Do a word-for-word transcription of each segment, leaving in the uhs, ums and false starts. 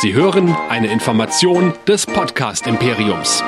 Sie hören eine Information des Podcast-Imperiums.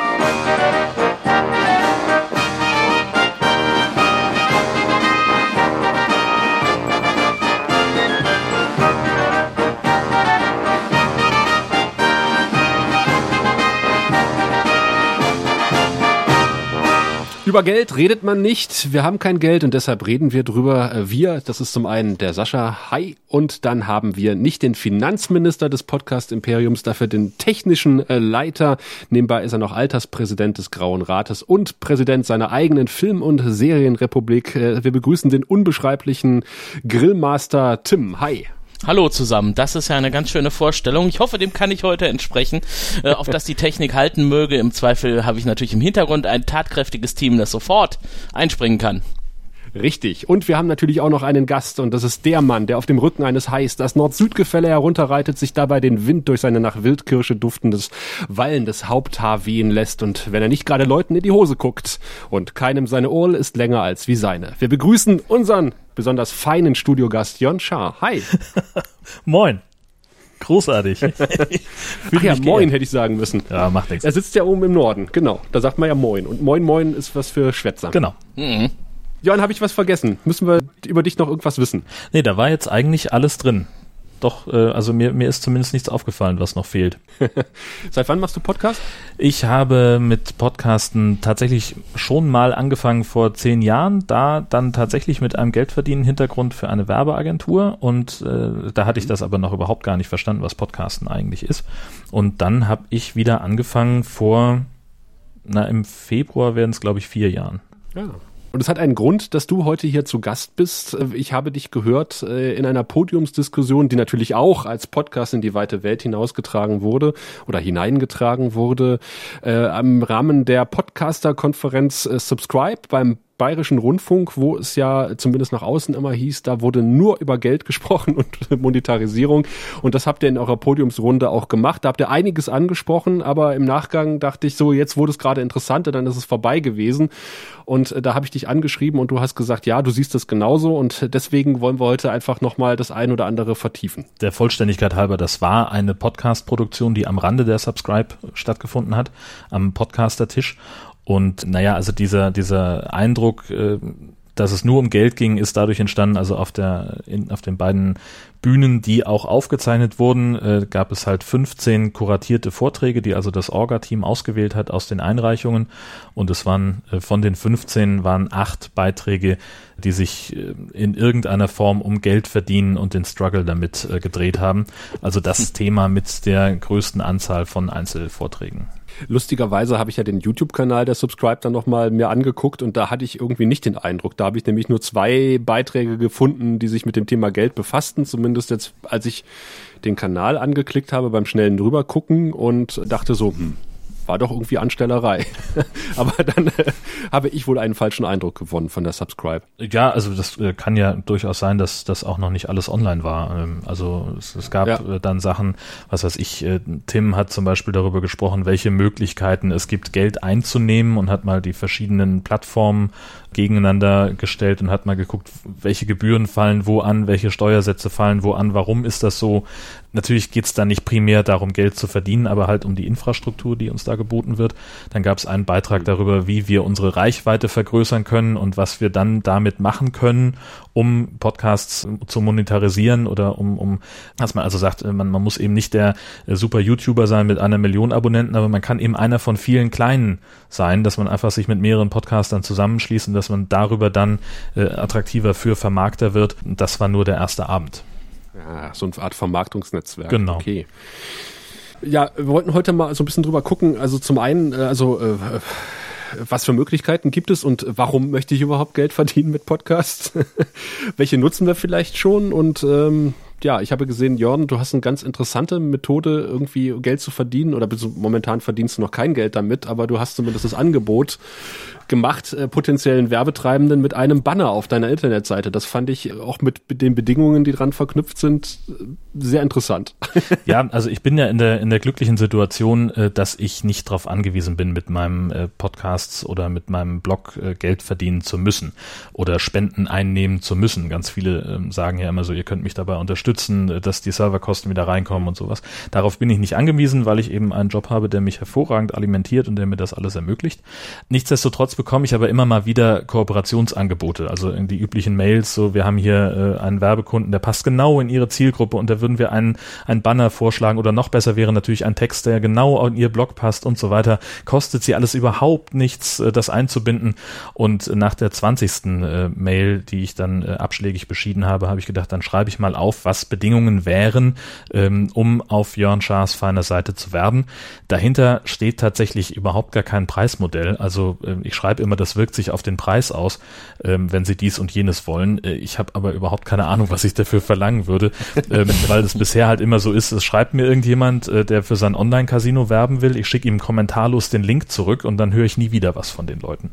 Über Geld redet man nicht. Wir haben kein Geld und deshalb reden wir drüber. Wir, das ist zum einen der Sascha. Hi. Und dann haben wir nicht den Finanzminister des Podcast-Imperiums, dafür den technischen Leiter. Nebenbei ist er noch Alterspräsident des Grauen Rates und Präsident seiner eigenen Film- und Serienrepublik. Wir begrüßen den unbeschreiblichen Grillmaster Tim. Hi. Hallo zusammen, das ist ja eine ganz schöne Vorstellung. Ich hoffe, dem kann ich heute entsprechen, äh, auf dass die Technik halten möge. Im Zweifel habe ich natürlich im Hintergrund ein tatkräftiges Team, das sofort einspringen kann. Richtig. Und wir haben natürlich auch noch einen Gast und das ist der Mann, der auf dem Rücken eines Hais das Nord-Süd-Gefälle herunterreitet, sich dabei den Wind durch seine nach Wildkirsche duftendes, wallendes Haupthaar wehen lässt und wenn er nicht gerade Leuten in die Hose guckt und keinem seine Ohr ist länger als wie seine. Wir begrüßen unseren besonders feinen Studiogast Jörn Schaar. Hi. Moin. Großartig. Ach ja, moin hätte ich sagen müssen. Ja, macht nichts. Er sitzt ja oben im Norden, genau. Da sagt man ja moin und moin moin ist was für Schwätzer. Genau. Mhm. Jörn, habe ich was vergessen? Müssen wir über dich noch irgendwas wissen? Nee, da war jetzt eigentlich alles drin. Doch, äh, also mir, mir ist zumindest nichts aufgefallen, was noch fehlt. Seit wann machst du Podcast? Ich habe mit Podcasten tatsächlich schon mal angefangen vor zehn Jahren, da dann tatsächlich mit einem Geldverdienen-Hintergrund für eine Werbeagentur und äh, da hatte ich das aber noch überhaupt gar nicht verstanden, was Podcasten eigentlich ist. Und dann habe ich wieder angefangen vor, na im Februar werden es glaube ich vier Jahren. Ja. Und es hat einen Grund, dass du heute hier zu Gast bist. Ich habe dich gehört in einer Podiumsdiskussion, die natürlich auch als Podcast in die weite Welt hinausgetragen wurde oder hineingetragen wurde, äh, im Rahmen der Podcaster-Konferenz äh, Subscribe beim Bayerischen Rundfunk, wo es ja zumindest nach außen immer hieß, da wurde nur über Geld gesprochen und Monetarisierung und das habt ihr in eurer Podiumsrunde auch gemacht, da habt ihr einiges angesprochen, aber im Nachgang dachte ich so, jetzt wurde es gerade interessanter, dann ist es vorbei gewesen und da habe ich dich angeschrieben und du hast gesagt, ja, du siehst das genauso und deswegen wollen wir heute einfach nochmal das ein oder andere vertiefen. Der Vollständigkeit halber, das war eine Podcast-Produktion, die am Rande der Subscribe stattgefunden hat, am Podcaster-Tisch. Und naja, also dieser dieser Eindruck, dass es nur um Geld ging, ist dadurch entstanden, also auf der in, auf den beiden Bühnen, die auch aufgezeichnet wurden, gab es halt fünfzehn kuratierte Vorträge, die also das Orga-Team ausgewählt hat aus den Einreichungen. Und es waren von den fünfzehn waren acht Beiträge, die sich in irgendeiner Form um Geld verdienen und den Struggle damit gedreht haben. Also das Thema mit der größten Anzahl von Einzelvorträgen. Lustigerweise habe ich ja den YouTube-Kanal der Subscribe dann nochmal mir angeguckt und da hatte ich irgendwie nicht den Eindruck. Da habe ich nämlich nur zwei Beiträge gefunden, die sich mit dem Thema Geld befassten, zumindest jetzt, als ich den Kanal angeklickt habe beim schnellen Drübergucken und dachte so, hm, war doch irgendwie Anstellerei. Aber dann äh, habe ich wohl einen falschen Eindruck gewonnen von der Subscribe. Ja, also das äh, kann ja durchaus sein, dass das auch noch nicht alles online war. Ähm, also es, es gab ja. äh, dann Sachen, was weiß ich, äh, Tim hat zum Beispiel darüber gesprochen, welche Möglichkeiten es gibt, Geld einzunehmen und hat mal die verschiedenen Plattformen gegeneinander gestellt und hat mal geguckt, welche Gebühren fallen wo an, welche Steuersätze fallen wo an, warum ist das so? Natürlich geht es da nicht primär darum, Geld zu verdienen, aber halt um die Infrastruktur, die uns da geboten wird. Dann gab es einen Beitrag darüber, wie wir unsere Reichweite vergrößern können und was wir dann damit machen können, um Podcasts zu monetarisieren oder um, um dass man also sagt, man, man muss eben nicht der super YouTuber sein mit einer Million Abonnenten, aber man kann eben einer von vielen kleinen sein, dass man einfach sich mit mehreren Podcastern zusammenschließt und dass man darüber dann äh, attraktiver für Vermarkter wird. Und das war nur der erste Abend. Ja, so eine Art Vermarktungsnetzwerk. Genau. Okay. Ja, wir wollten heute mal so ein bisschen drüber gucken. Also zum einen, also äh, was für Möglichkeiten gibt es und warum möchte ich überhaupt Geld verdienen mit Podcasts? Welche nutzen wir vielleicht schon? Und ähm, ja, ich habe gesehen, Jörn, du hast eine ganz interessante Methode, irgendwie Geld zu verdienen. Oder momentan verdienst du noch kein Geld damit, aber du hast zumindest das Angebot gemacht, äh, potenziellen Werbetreibenden mit einem Banner auf deiner Internetseite. Das fand ich auch mit den Bedingungen, die dran verknüpft sind, sehr interessant. Ja, also ich bin ja in der in der glücklichen Situation, äh, dass ich nicht darauf angewiesen bin, mit meinem äh, Podcasts oder mit meinem Blog äh, Geld verdienen zu müssen oder Spenden einnehmen zu müssen. Ganz viele äh, sagen ja immer so, ihr könnt mich dabei unterstützen. unterstützen, dass die Serverkosten wieder reinkommen und sowas. Darauf bin ich nicht angewiesen, weil ich eben einen Job habe, der mich hervorragend alimentiert und der mir das alles ermöglicht. Nichtsdestotrotz bekomme ich aber immer mal wieder Kooperationsangebote, also die üblichen Mails, so wir haben hier äh, einen Werbekunden, der passt genau in ihre Zielgruppe und da würden wir einen, einen Banner vorschlagen oder noch besser wäre natürlich ein Text, der genau in ihr Blog passt und so weiter. Kostet sie alles überhaupt nichts, äh, das einzubinden, und nach der zwanzigsten Äh, Mail, die ich dann äh, abschlägig beschieden habe, habe ich gedacht, dann schreibe ich mal auf, was Bedingungen wären, ähm, um auf Jörn Schaars feiner Seite zu werben. Dahinter steht tatsächlich überhaupt gar kein Preismodell. Also äh, ich schreibe immer, das wirkt sich auf den Preis aus, ähm, wenn Sie dies und jenes wollen. Äh, ich habe aber überhaupt keine Ahnung, was ich dafür verlangen würde, ähm, weil es bisher halt immer so ist, es schreibt mir irgendjemand, äh, der für sein Online-Casino werben will, ich schicke ihm kommentarlos den Link zurück und dann höre ich nie wieder was von den Leuten.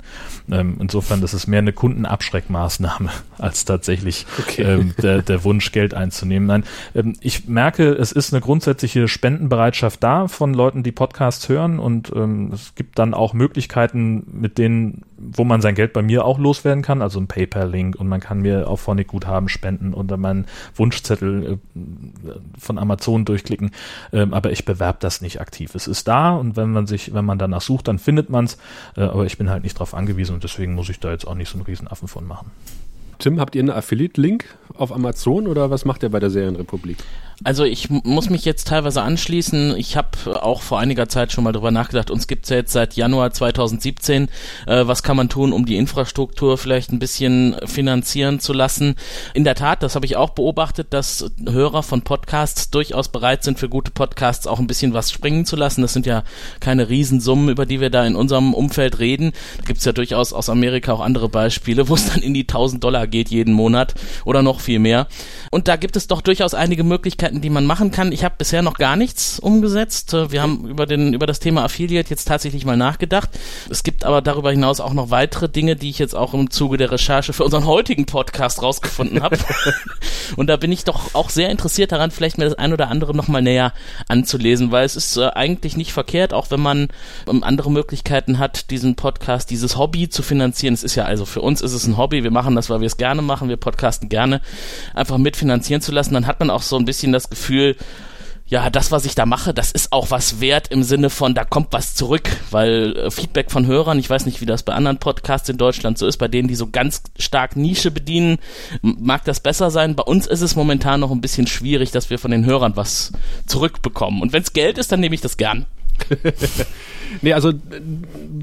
Ähm, insofern, das ist mehr eine Kundenabschreckmaßnahme als tatsächlich okay. ähm, der, der Wunsch, Geld einzunehmen. Nein, ähm, ich merke, es ist eine grundsätzliche Spendenbereitschaft da von Leuten, die Podcasts hören, und ähm, es gibt dann auch Möglichkeiten, mit denen, wo man sein Geld bei mir auch loswerden kann, also ein PayPal-Link, und man kann mir auf Phonic-Guthaben spenden oder meinen Wunschzettel äh, von Amazon durchklicken, ähm, aber ich bewerbe das nicht aktiv. Es ist da, und wenn man sich, wenn man danach sucht, dann findet man es, äh, aber ich bin halt nicht drauf angewiesen und deswegen muss ich da jetzt auch nicht so einen riesen Affen von machen. Tim, habt ihr einen Affiliate-Link auf Amazon oder was macht ihr bei der Serienrepublik? Also ich m- muss mich jetzt teilweise anschließen. Ich habe auch vor einiger Zeit schon mal drüber nachgedacht. Uns gibt's ja jetzt seit Januar zwanzig siebzehn. Äh, was kann man tun, um die Infrastruktur vielleicht ein bisschen finanzieren zu lassen? In der Tat, das habe ich auch beobachtet, dass Hörer von Podcasts durchaus bereit sind, für gute Podcasts auch ein bisschen was springen zu lassen. Das sind ja keine Riesensummen, über die wir da in unserem Umfeld reden. Da gibt's ja durchaus aus Amerika auch andere Beispiele, wo es dann in die tausend Dollar geht jeden Monat oder noch viel mehr. Und da gibt es doch durchaus einige Möglichkeiten, die man machen kann. Ich habe bisher noch gar nichts umgesetzt. Wir haben über den über das Thema Affiliate jetzt tatsächlich mal nachgedacht. Es gibt aber darüber hinaus auch noch weitere Dinge, die ich jetzt auch im Zuge der Recherche für unseren heutigen Podcast rausgefunden habe. Und da bin ich doch auch sehr interessiert daran, vielleicht mir das ein oder andere nochmal näher anzulesen, weil es ist äh, eigentlich nicht verkehrt, auch wenn man ähm, andere Möglichkeiten hat, diesen Podcast, dieses Hobby zu finanzieren. Es ist ja, also für uns ist es ein Hobby. Wir machen das, weil wir es gerne machen, wir podcasten gerne, einfach mitfinanzieren zu lassen, dann hat man auch so ein bisschen das Gefühl, ja, das, was ich da mache, das ist auch was wert im Sinne von, da kommt was zurück, weil äh, Feedback von Hörern, ich weiß nicht, wie das bei anderen Podcasts in Deutschland so ist, bei denen, die so ganz stark Nische bedienen, m- mag das besser sein. Bei uns ist es momentan noch ein bisschen schwierig, dass wir von den Hörern was zurückbekommen. Und wenn es Geld ist, dann nehme ich das gern. Nee, also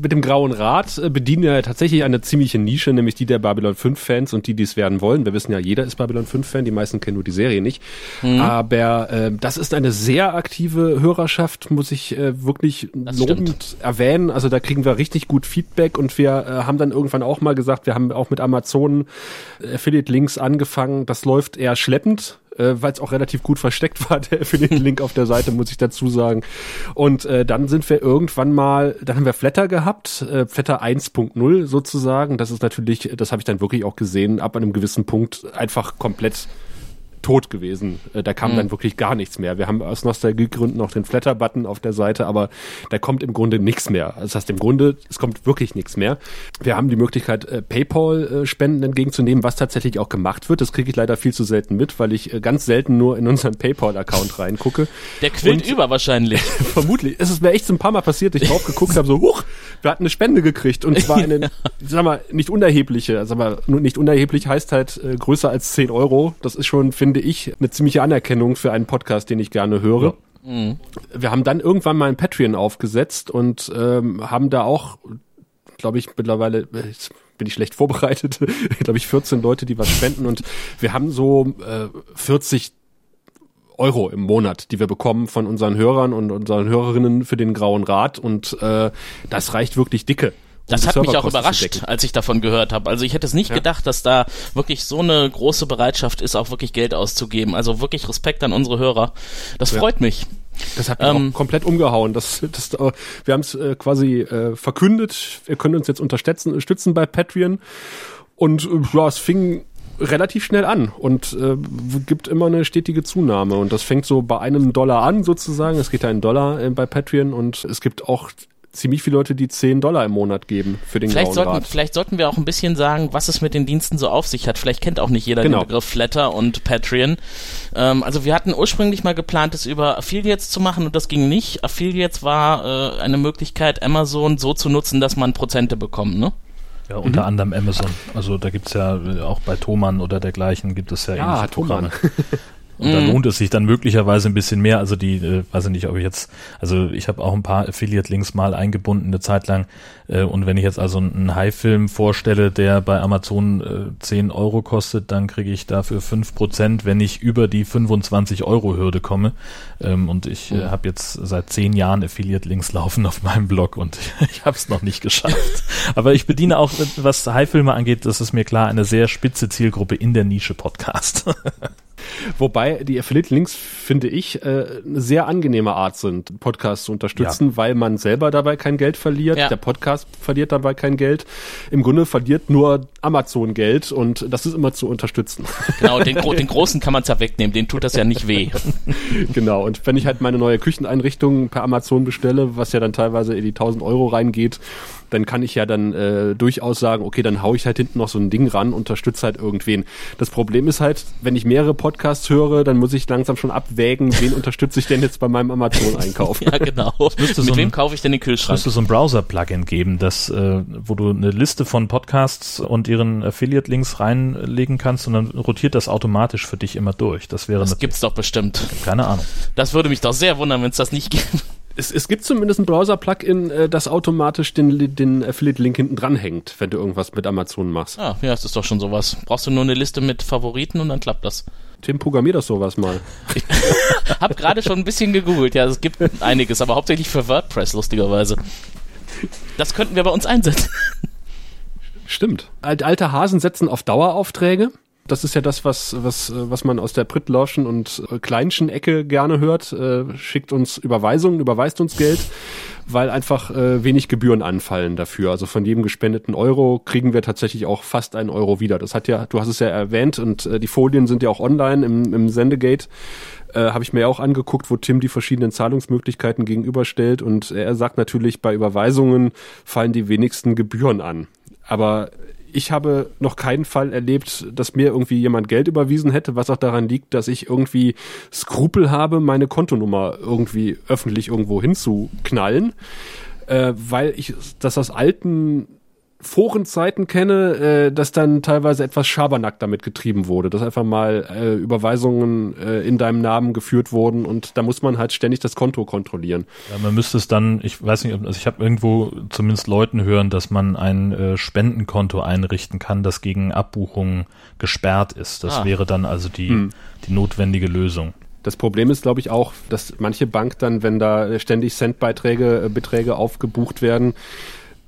mit dem Grauen Rat bedienen ja tatsächlich eine ziemliche Nische, nämlich die der Babylon fünf Fans und die, die es werden wollen. Wir wissen ja, jeder ist Babylon fünf Fan, die meisten kennen nur die Serie nicht. Mhm. Aber äh, das ist eine sehr aktive Hörerschaft, muss ich äh, wirklich das lobend stimmt. erwähnen. Also da kriegen wir richtig gut Feedback, und wir äh, haben dann irgendwann auch mal gesagt, wir haben auch mit Amazon Affiliate-Links angefangen. Das läuft eher schleppend, weil es auch relativ gut versteckt war, der Affiliate-Link auf der Seite, muss ich dazu sagen. Und äh, dann sind wir irgendwann mal, dann haben wir Flattr gehabt, äh, Flattr eins Punkt null sozusagen. Das ist natürlich, das habe ich dann wirklich auch gesehen, ab einem gewissen Punkt einfach komplett tot gewesen. Da kam mhm. dann wirklich gar nichts mehr. Wir haben aus Nostalgiegründen noch den Flattr-Button auf der Seite, aber da kommt im Grunde nichts mehr. Das heißt, im Grunde, es kommt wirklich nichts mehr. Wir haben die Möglichkeit, PayPal-Spenden entgegenzunehmen, was tatsächlich auch gemacht wird. Das kriege ich leider viel zu selten mit, weil ich ganz selten nur in unseren PayPal-Account reingucke. Der quillt über wahrscheinlich. Vermutlich. Es ist mir echt so ein paar Mal passiert, ich drauf geguckt habe, so, huch, wir hatten eine Spende gekriegt, und zwar eine, sag mal, nicht unerhebliche. Sag mal, nicht unerheblich heißt halt größer als zehn Euro. Das ist schon, finde ich, eine ziemliche Anerkennung für einen Podcast, den ich gerne höre. Ja. Mhm. Wir haben dann irgendwann mal ein Patreon aufgesetzt und ähm, haben da auch, glaube ich, mittlerweile, jetzt bin ich schlecht vorbereitet, glaube ich, vierzehn Leute, die was spenden, und wir haben so äh, vierzig Euro im Monat, die wir bekommen von unseren Hörern und unseren Hörerinnen für den Grauen Rat, und äh, das reicht wirklich dicke. Das hat mich auch überrascht, als ich davon gehört habe. Also ich hätte es nicht ja. gedacht, dass da wirklich so eine große Bereitschaft ist, auch wirklich Geld auszugeben. Also wirklich Respekt an unsere Hörer. Das ja. freut mich. Das hat mich ähm, auch komplett umgehauen. Das, das, wir haben es äh, quasi äh, verkündet. Wir können uns jetzt unterstützen bei Patreon. Und äh, ja, es fing relativ schnell an und äh, gibt immer eine stetige Zunahme. Und das fängt so bei einem Dollar an sozusagen. Es geht ja in Dollar äh, bei Patreon, und es gibt auch ziemlich viele Leute, die zehn Dollar im Monat geben für den vielleicht Grauen sollten, Rat. Vielleicht sollten wir auch ein bisschen sagen, was es mit den Diensten so auf sich hat. Vielleicht kennt auch nicht jeder genau. den Begriff Flattr und Patreon. Ähm, also wir hatten ursprünglich mal geplant, es über Affiliates zu machen und das ging nicht. Affiliates war äh, eine Möglichkeit, Amazon so zu nutzen, dass man Prozente bekommt, ne? Ja, unter mhm. anderem Amazon. Also da gibt es ja auch bei Thomann oder dergleichen gibt es ja ähnliche ah, Programme. Und da lohnt es sich dann möglicherweise ein bisschen mehr. Also die, äh, weiß ich nicht, ob ich jetzt, also ich habe auch ein paar Affiliate-Links mal eingebunden eine Zeit lang. Äh, und wenn ich jetzt also einen High-Film vorstelle, der bei Amazon äh, zehn Euro kostet, dann kriege ich dafür fünf Prozent, wenn ich über die fünfundzwanzig-Euro-Hürde komme. Ähm, und ich äh, habe jetzt seit zehn Jahren Affiliate-Links laufen auf meinem Blog und ich habe es noch nicht geschafft. Aber ich bediene auch, was High-Filme angeht, das ist mir klar, eine sehr spitze Zielgruppe in der Nische Podcast. Wobei die Affiliate-Links, finde ich, eine sehr angenehme Art sind, Podcasts zu unterstützen, ja. weil man selber dabei kein Geld verliert, ja. der Podcast verliert dabei kein Geld. Im Grunde verliert nur Amazon Geld und das ist immer zu unterstützen. Genau, den, Gro- den Großen kann man es ja wegnehmen, denen tut das ja nicht weh. Genau, und wenn ich halt meine neue Kücheneinrichtung per Amazon bestelle, was ja dann teilweise in die tausend Euro reingeht, dann kann ich ja dann äh, durchaus sagen, okay, dann hau ich halt hinten noch so ein Ding ran, unterstütze halt irgendwen. Das Problem ist halt, wenn ich mehrere Podcasts höre, dann muss ich langsam schon abwägen, wen unterstütze ich denn jetzt bei meinem Amazon-Einkauf. Ja, genau. Mit so wem ein, kaufe ich denn den Kühlschrank? Es müsste so ein Browser-Plugin geben, das, äh, wo du eine Liste von Podcasts und ihren Affiliate-Links reinlegen kannst und dann rotiert das automatisch für dich immer durch. Das wäre Das gibt's doch bestimmt. Keine Ahnung. Das würde mich doch sehr wundern, wenn es das nicht gibt. Es, es gibt zumindest ein Browser-Plugin, das automatisch den, den Affiliate-Link hinten dran hängt, wenn du irgendwas mit Amazon machst. Ah, ja, das ist doch schon sowas. Brauchst du nur eine Liste mit Favoriten und dann klappt das. Tim, programmier das sowas mal. Ich hab gerade schon ein bisschen gegoogelt. Ja, es gibt einiges, aber hauptsächlich für WordPress, lustigerweise. Das könnten wir bei uns einsetzen. Stimmt. Alte Hasen setzen auf Daueraufträge. Das ist ja das, was was was man aus der Pritlauschen und Kleinschen Ecke gerne hört. Äh, schickt uns Überweisungen, überweist uns Geld, weil einfach äh, wenig Gebühren anfallen dafür. Also von jedem gespendeten Euro kriegen wir tatsächlich auch fast einen Euro wieder. Das hat ja, du hast es ja erwähnt und äh, die Folien sind ja auch online im, im Sendegate. Äh, habe ich mir ja auch angeguckt, wo Tim die verschiedenen Zahlungsmöglichkeiten gegenüberstellt und er sagt natürlich, bei Überweisungen fallen die wenigsten Gebühren an. Aber ich habe noch keinen Fall erlebt, dass mir irgendwie jemand Geld überwiesen hätte, was auch daran liegt, dass ich irgendwie Skrupel habe, meine Kontonummer irgendwie öffentlich irgendwo hinzuknallen, äh, weil ich das aus alten Forenzeiten kenne, äh, dass dann teilweise etwas Schabernack damit getrieben wurde, dass einfach mal äh, Überweisungen äh, in deinem Namen geführt wurden und da muss man halt ständig das Konto kontrollieren. Ja, man müsste es dann, ich weiß nicht, also ich habe irgendwo zumindest Leuten hören, dass man ein äh, Spendenkonto einrichten kann, das gegen Abbuchungen gesperrt ist. Das ah. wäre dann also die, hm. die notwendige Lösung. Das Problem ist, glaube ich, auch, dass manche Bank dann, wenn da ständig Centbeiträge, äh, Beträge aufgebucht werden,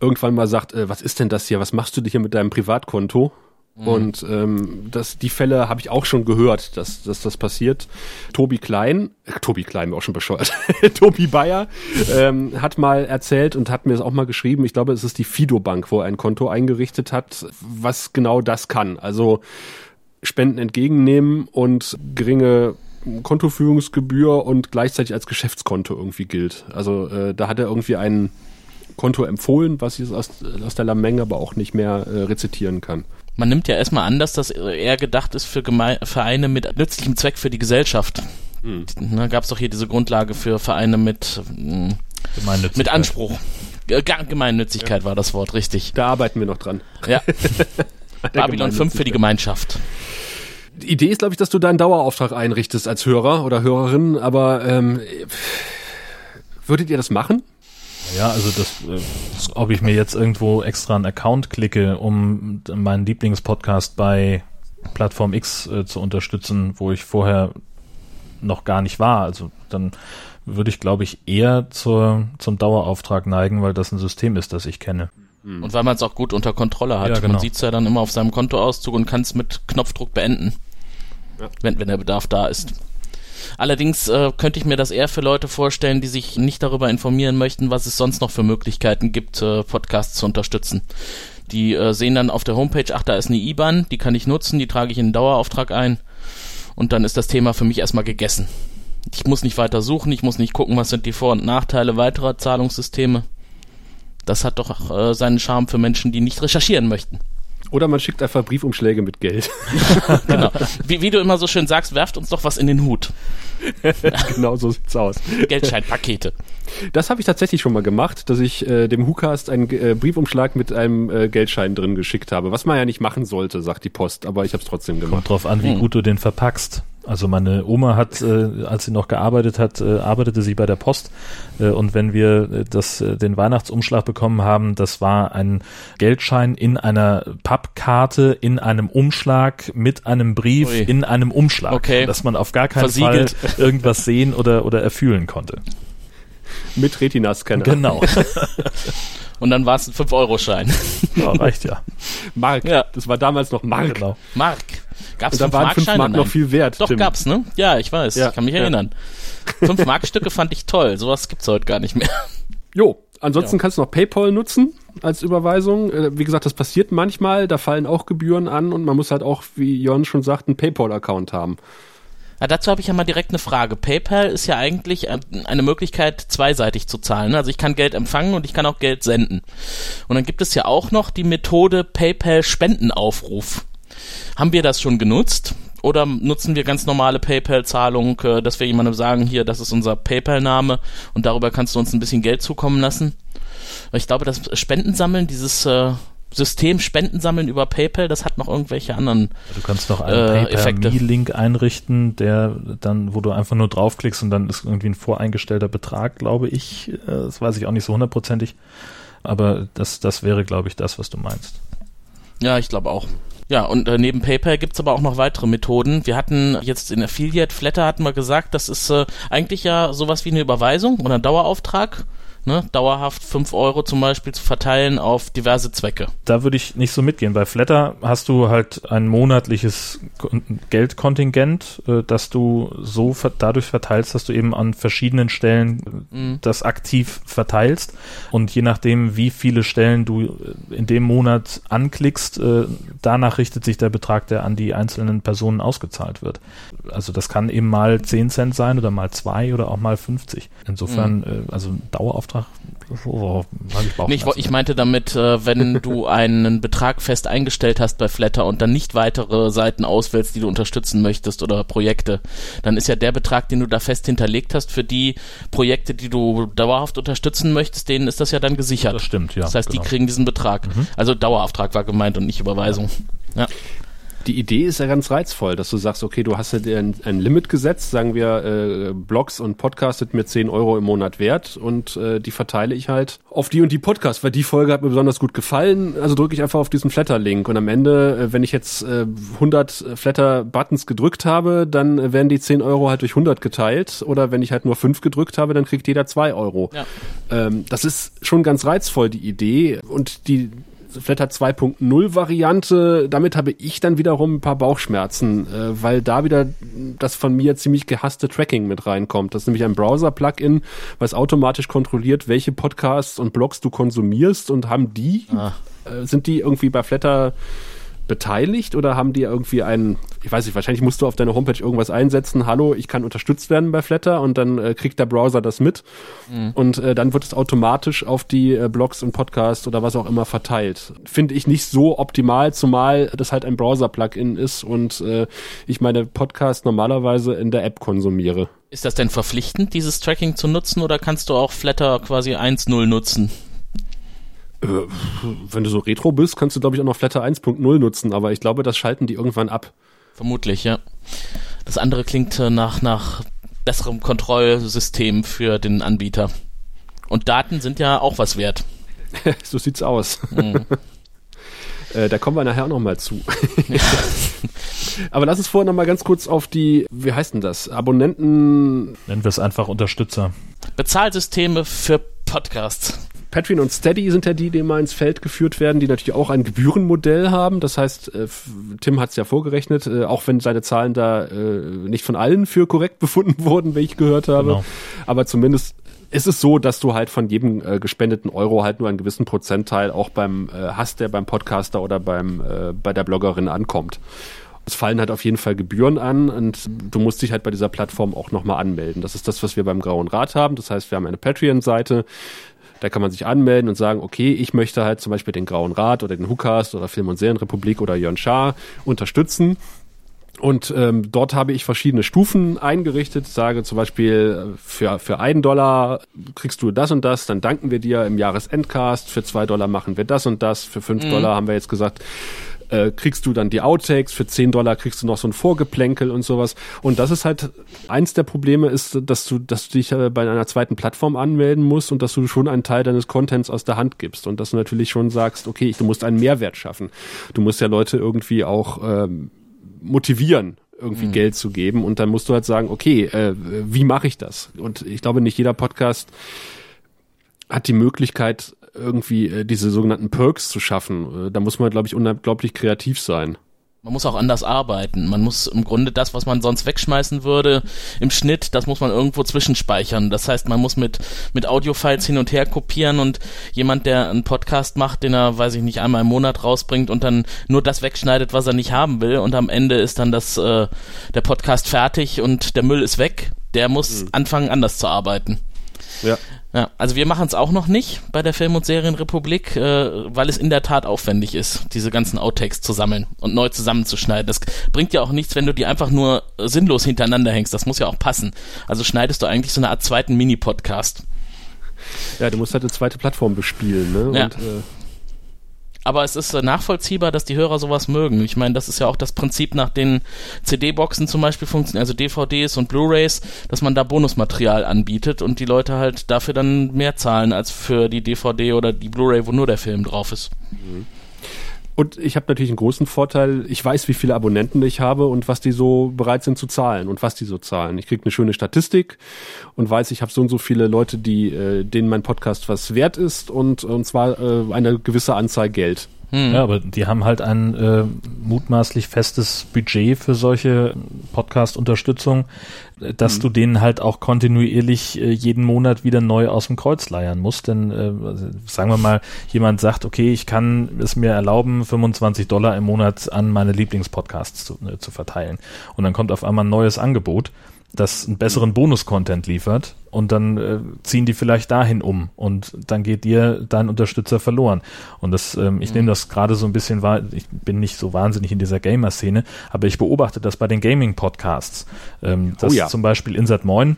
irgendwann mal sagt, äh, was ist denn das hier, was machst du hier mit deinem Privatkonto? Mhm. Und ähm, das, die Fälle habe ich auch schon gehört, dass, dass das passiert. Tobi Klein, äh, Tobi Klein war auch schon bescheuert, Tobi Bayer ähm, hat mal erzählt und hat mir das auch mal geschrieben, ich glaube, es ist die Fido-Bank, wo er ein Konto eingerichtet hat, was genau das kann. Also Spenden entgegennehmen und geringe Kontoführungsgebühr und gleichzeitig als Geschäftskonto irgendwie gilt. Also äh, da hat er irgendwie einen Konto empfohlen, was ich aus, aus der Lamenge aber auch nicht mehr äh, rezitieren kann. Man nimmt ja erstmal an, dass das eher gedacht ist für Geme- Vereine mit nützlichem Zweck für die Gesellschaft. Hm. Da gab es doch hier diese Grundlage für Vereine mit, mh, mit Anspruch. G- Gemeinnützigkeit ja. war das Wort, richtig. Da arbeiten wir noch dran. Ja. Babylon fünf für die Gemeinschaft. Die Idee ist, glaube ich, dass du deinen Dauerauftrag einrichtest als Hörer oder Hörerin, aber ähm, würdet ihr das machen? Ja, also das, ob ich mir jetzt irgendwo extra einen Account klicke, um meinen Lieblingspodcast bei Plattform X äh, zu unterstützen, wo ich vorher noch gar nicht war, also dann würde ich, glaube ich, eher zur, zum Dauerauftrag neigen, weil das ein System ist, das ich kenne. Und weil man es auch gut unter Kontrolle hat. Ja, genau. Man sieht es ja dann immer auf seinem Kontoauszug und kann es mit Knopfdruck beenden, ja. wenn, wenn der Bedarf da ist. Allerdings äh, könnte ich mir das eher für Leute vorstellen, die sich nicht darüber informieren möchten, was es sonst noch für Möglichkeiten gibt, äh, Podcasts zu unterstützen. Die äh, sehen dann auf der Homepage, ach, da ist eine I B A N, die kann ich nutzen, die trage ich in den Dauerauftrag ein und dann ist das Thema für mich erstmal gegessen. Ich muss nicht weiter suchen, ich muss nicht gucken, was sind die Vor- und Nachteile weiterer Zahlungssysteme. Das hat doch äh, seinen Charme für Menschen, die nicht recherchieren möchten. Oder man schickt einfach Briefumschläge mit Geld. Genau. Wie, wie du immer so schön sagst, werft uns doch was in den Hut. Genau so sieht's aus. Geldscheinpakete. Das habe ich tatsächlich schon mal gemacht, dass ich äh, dem WhoCast einen äh, Briefumschlag mit einem äh, Geldschein drin geschickt habe. Was man ja nicht machen sollte, sagt die Post, aber ich habe es trotzdem gemacht. Kommt drauf an, wie hm. gut du den verpackst. Also meine Oma hat, äh, als sie noch gearbeitet hat, äh, arbeitete sie bei der Post äh, und wenn wir äh, das, äh, den Weihnachtsumschlag bekommen haben, das war ein Geldschein in einer Pappkarte, in einem Umschlag, mit einem Brief, Ui. in einem Umschlag, okay. Dass man auf gar keinen Versiegelt. Fall irgendwas sehen oder, oder erfühlen konnte. Mit Retina-Scanner. Genau. Und dann war es ein fünf-Euro-Schein. Ja, reicht ja. Mark. Ja. Das war damals noch Mark. Genau. Mark. Gab's da waren fünf Mark noch viel wert. Doch, Tim. Gab's, ne? Ja, ich weiß. Ja. Ich kann mich ja. erinnern. fünf Markstücke fand ich toll. Sowas gibt's heute gar nicht mehr. Jo. Ansonsten ja. kannst du noch PayPal nutzen als Überweisung. Wie gesagt, das passiert manchmal. Da fallen auch Gebühren an und man muss halt auch, wie Jörn schon sagt, einen PayPal-Account haben. Ja, dazu habe ich ja mal direkt eine Frage. PayPal ist ja eigentlich eine Möglichkeit, zweiseitig zu zahlen. Also ich kann Geld empfangen und ich kann auch Geld senden. Und dann gibt es ja auch noch die Methode PayPal-Spendenaufruf. Haben wir das schon genutzt? Oder nutzen wir ganz normale PayPal-Zahlung, dass wir jemandem sagen, hier, das ist unser PayPal-Name und darüber kannst du uns ein bisschen Geld zukommen lassen? Ich glaube, das Spendensammeln, dieses System Spenden sammeln über PayPal, das hat noch irgendwelche anderen Effekte. Du kannst noch einen äh, PayPal-Me-Link einrichten, der dann, wo du einfach nur draufklickst und dann ist irgendwie ein voreingestellter Betrag, glaube ich. Das weiß ich auch nicht so hundertprozentig. Aber das, das wäre, glaube ich, das, was du meinst. Ja, ich glaube auch. Ja, und äh, neben PayPal gibt's aber auch noch weitere Methoden. Wir hatten jetzt in Affiliate, Flattr hatten wir gesagt, das ist äh, eigentlich ja sowas wie eine Überweisung oder ein Dauerauftrag. Ne, dauerhaft fünf Euro zum Beispiel zu verteilen auf diverse Zwecke. Da würde ich nicht so mitgehen. Bei Flattr hast du halt ein monatliches Geldkontingent, das du so ver- dadurch verteilst, dass du eben an verschiedenen Stellen mhm. das aktiv verteilst. Und je nachdem, wie viele Stellen du in dem Monat anklickst, danach richtet sich der Betrag, der an die einzelnen Personen ausgezahlt wird. Also das kann eben mal zehn Cent sein oder mal zwei oder auch mal fünfzig. Insofern, mhm. also Dauerauftrag. Oh, ich, nee, ich, ich meinte damit, äh, wenn du einen Betrag fest eingestellt hast bei Flattr und dann nicht weitere Seiten auswählst, die du unterstützen möchtest oder Projekte, dann ist ja der Betrag, den du da fest hinterlegt hast, für die Projekte, die du dauerhaft unterstützen möchtest, denen ist das ja dann gesichert. Das stimmt, ja. Das heißt, genau. Die kriegen diesen Betrag. Mhm. Also Dauerauftrag war gemeint und nicht Überweisung. Ja. Die Idee ist ja ganz reizvoll, dass du sagst, okay, du hast ja ein, ein Limit gesetzt, sagen wir, äh, Blogs und Podcasts sind mir zehn Euro im Monat wert und äh, die verteile ich halt auf die und die Podcasts, weil die Folge hat mir besonders gut gefallen, also drücke ich einfach auf diesen Flattr-Link und am Ende, äh, wenn ich jetzt äh, hundert Flattr-Buttons gedrückt habe, dann äh, werden die zehn Euro halt durch hundert geteilt oder wenn ich halt nur fünf gedrückt habe, dann kriegt jeder zwei Euro. Ja. Ähm, das ist schon ganz reizvoll, die Idee und die Flattr zwei Punkt null Variante, damit habe ich dann wiederum ein paar Bauchschmerzen, äh, weil da wieder das von mir ziemlich gehasste Tracking mit reinkommt. Das ist nämlich ein Browser-Plugin, was automatisch kontrolliert, welche Podcasts und Blogs du konsumierst und haben die, äh, sind die irgendwie bei Flattr beteiligt oder haben die irgendwie einen, ich weiß nicht, wahrscheinlich musst du auf deine Homepage irgendwas einsetzen, hallo, ich kann unterstützt werden bei Flattr und dann äh, kriegt der Browser das mit mhm. und äh, dann wird es automatisch auf die äh, Blogs und Podcasts oder was auch immer verteilt. Finde ich nicht so optimal, zumal das halt ein Browser-Plugin ist und äh, ich meine Podcasts normalerweise in der App konsumiere. Ist das denn verpflichtend, dieses Tracking zu nutzen oder kannst du auch Flattr quasi eins Punkt null nutzen? Wenn du so retro bist, kannst du, glaube ich, auch noch Flattr eins Punkt null nutzen, aber ich glaube, das schalten die irgendwann ab. Vermutlich, ja. Das andere klingt nach, nach besserem Kontrollsystem für den Anbieter. Und Daten sind ja auch was wert. So sieht's aus. Mhm. Äh, da kommen wir nachher auch nochmal zu. Ja. Aber lass uns vorher nochmal ganz kurz auf die, wie heißt denn das? Abonnenten. Nennen wir es einfach Unterstützer. Bezahlsysteme für Podcasts. Patreon und Steady sind ja die, die mal ins Feld geführt werden, die natürlich auch ein Gebührenmodell haben. Das heißt, Tim hat es ja vorgerechnet, auch wenn seine Zahlen da nicht von allen für korrekt befunden wurden, wie ich gehört habe. Genau. Aber zumindest ist es so, dass du halt von jedem gespendeten Euro halt nur einen gewissen Prozentteil auch beim hast, der beim Podcaster oder beim bei der Bloggerin ankommt. Es fallen halt auf jeden Fall Gebühren an und du musst dich halt bei dieser Plattform auch nochmal anmelden. Das ist das, was wir beim Grauen Rat haben. Das heißt, wir haben eine Patreon-Seite. Da kann man sich anmelden und sagen, okay, ich möchte halt zum Beispiel den Grauen Rat oder den Hookast oder Film- und Serienrepublik oder Jörn Schaar unterstützen. Und ähm, dort habe ich verschiedene Stufen eingerichtet, sage zum Beispiel, für, für einen Dollar kriegst du das und das, dann danken wir dir im Jahresendcast, für zwei Dollar machen wir das und das, für fünf mhm. Dollar haben wir jetzt gesagt, äh, kriegst du dann die Outtakes, für zehn Dollar kriegst du noch so ein Vorgeplänkel und sowas. Und das ist halt, eins der Probleme ist, dass du, dass du dich äh, bei einer zweiten Plattform anmelden musst und dass du schon einen Teil deines Contents aus der Hand gibst und dass du natürlich schon sagst, okay, du musst einen Mehrwert schaffen. Du musst ja Leute irgendwie auch ähm, motivieren, irgendwie mhm. Geld zu geben, und dann musst du halt sagen, okay, äh, wie mache ich das? Und ich glaube, nicht jeder Podcast hat die Möglichkeit, irgendwie äh, diese sogenannten Perks zu schaffen. Äh, da muss man, glaube ich, unglaublich kreativ sein. Man muss auch anders arbeiten. Man muss im Grunde das, was man sonst wegschmeißen würde im Schnitt, das muss man irgendwo zwischenspeichern. Das heißt, man muss mit mit Audiofiles hin und her kopieren, und jemand, der einen Podcast macht, den er, weiß ich nicht, einmal im Monat rausbringt und dann nur das wegschneidet, was er nicht haben will, und am Ende ist dann das äh, der Podcast fertig und der Müll ist weg, der muss mhm. anfangen, anders zu arbeiten. Ja. Ja, also wir machen es auch noch nicht bei der Film- und Serienrepublik, äh, weil es in der Tat aufwendig ist, diese ganzen Outtakes zu sammeln und neu zusammenzuschneiden. Das bringt ja auch nichts, wenn du die einfach nur äh, sinnlos hintereinander hängst. Das muss ja auch passen. Also schneidest du eigentlich so eine Art zweiten Mini-Podcast. Ja, du musst halt eine zweite Plattform bespielen, ne? Ja. Und, äh aber es ist nachvollziehbar, dass die Hörer sowas mögen. Ich meine, das ist ja auch das Prinzip, nach den C D-Boxen zum Beispiel funktioniert, also D V Ds und Blu-Rays, dass man da Bonusmaterial anbietet und die Leute halt dafür dann mehr zahlen als für die D V D oder die Blu-Ray, wo nur der Film drauf ist. Und ich habe natürlich einen großen Vorteil, ich weiß, wie viele Abonnenten ich habe und was die so bereit sind zu zahlen und was die so zahlen. Ich kriege eine schöne Statistik und weiß, ich habe so und so viele Leute, die äh, denen mein Podcast was wert ist, und, und zwar äh, eine gewisse Anzahl Geld. Hm. Ja, aber die haben halt ein äh, mutmaßlich festes Budget für solche Podcast-Unterstützung, dass hm. du denen halt auch kontinuierlich äh, jeden Monat wieder neu aus dem Kreuz leiern musst. Denn äh, sagen wir mal, jemand sagt, okay, ich kann es mir erlauben, fünfundzwanzig Dollar im Monat an meine Lieblingspodcasts zu, äh, zu verteilen. Und dann kommt auf einmal ein neues Angebot, das einen besseren Bonus-Content liefert, und dann äh, ziehen die vielleicht dahin um, und dann geht dir dein Unterstützer verloren. Und das, ähm, ich mhm. nehme das gerade so ein bisschen wahr, ich bin nicht so wahnsinnig in dieser Gamer-Szene, aber ich beobachte das bei den Gaming-Podcasts. Ähm, dass oh ja. zum Beispiel Insert Moin,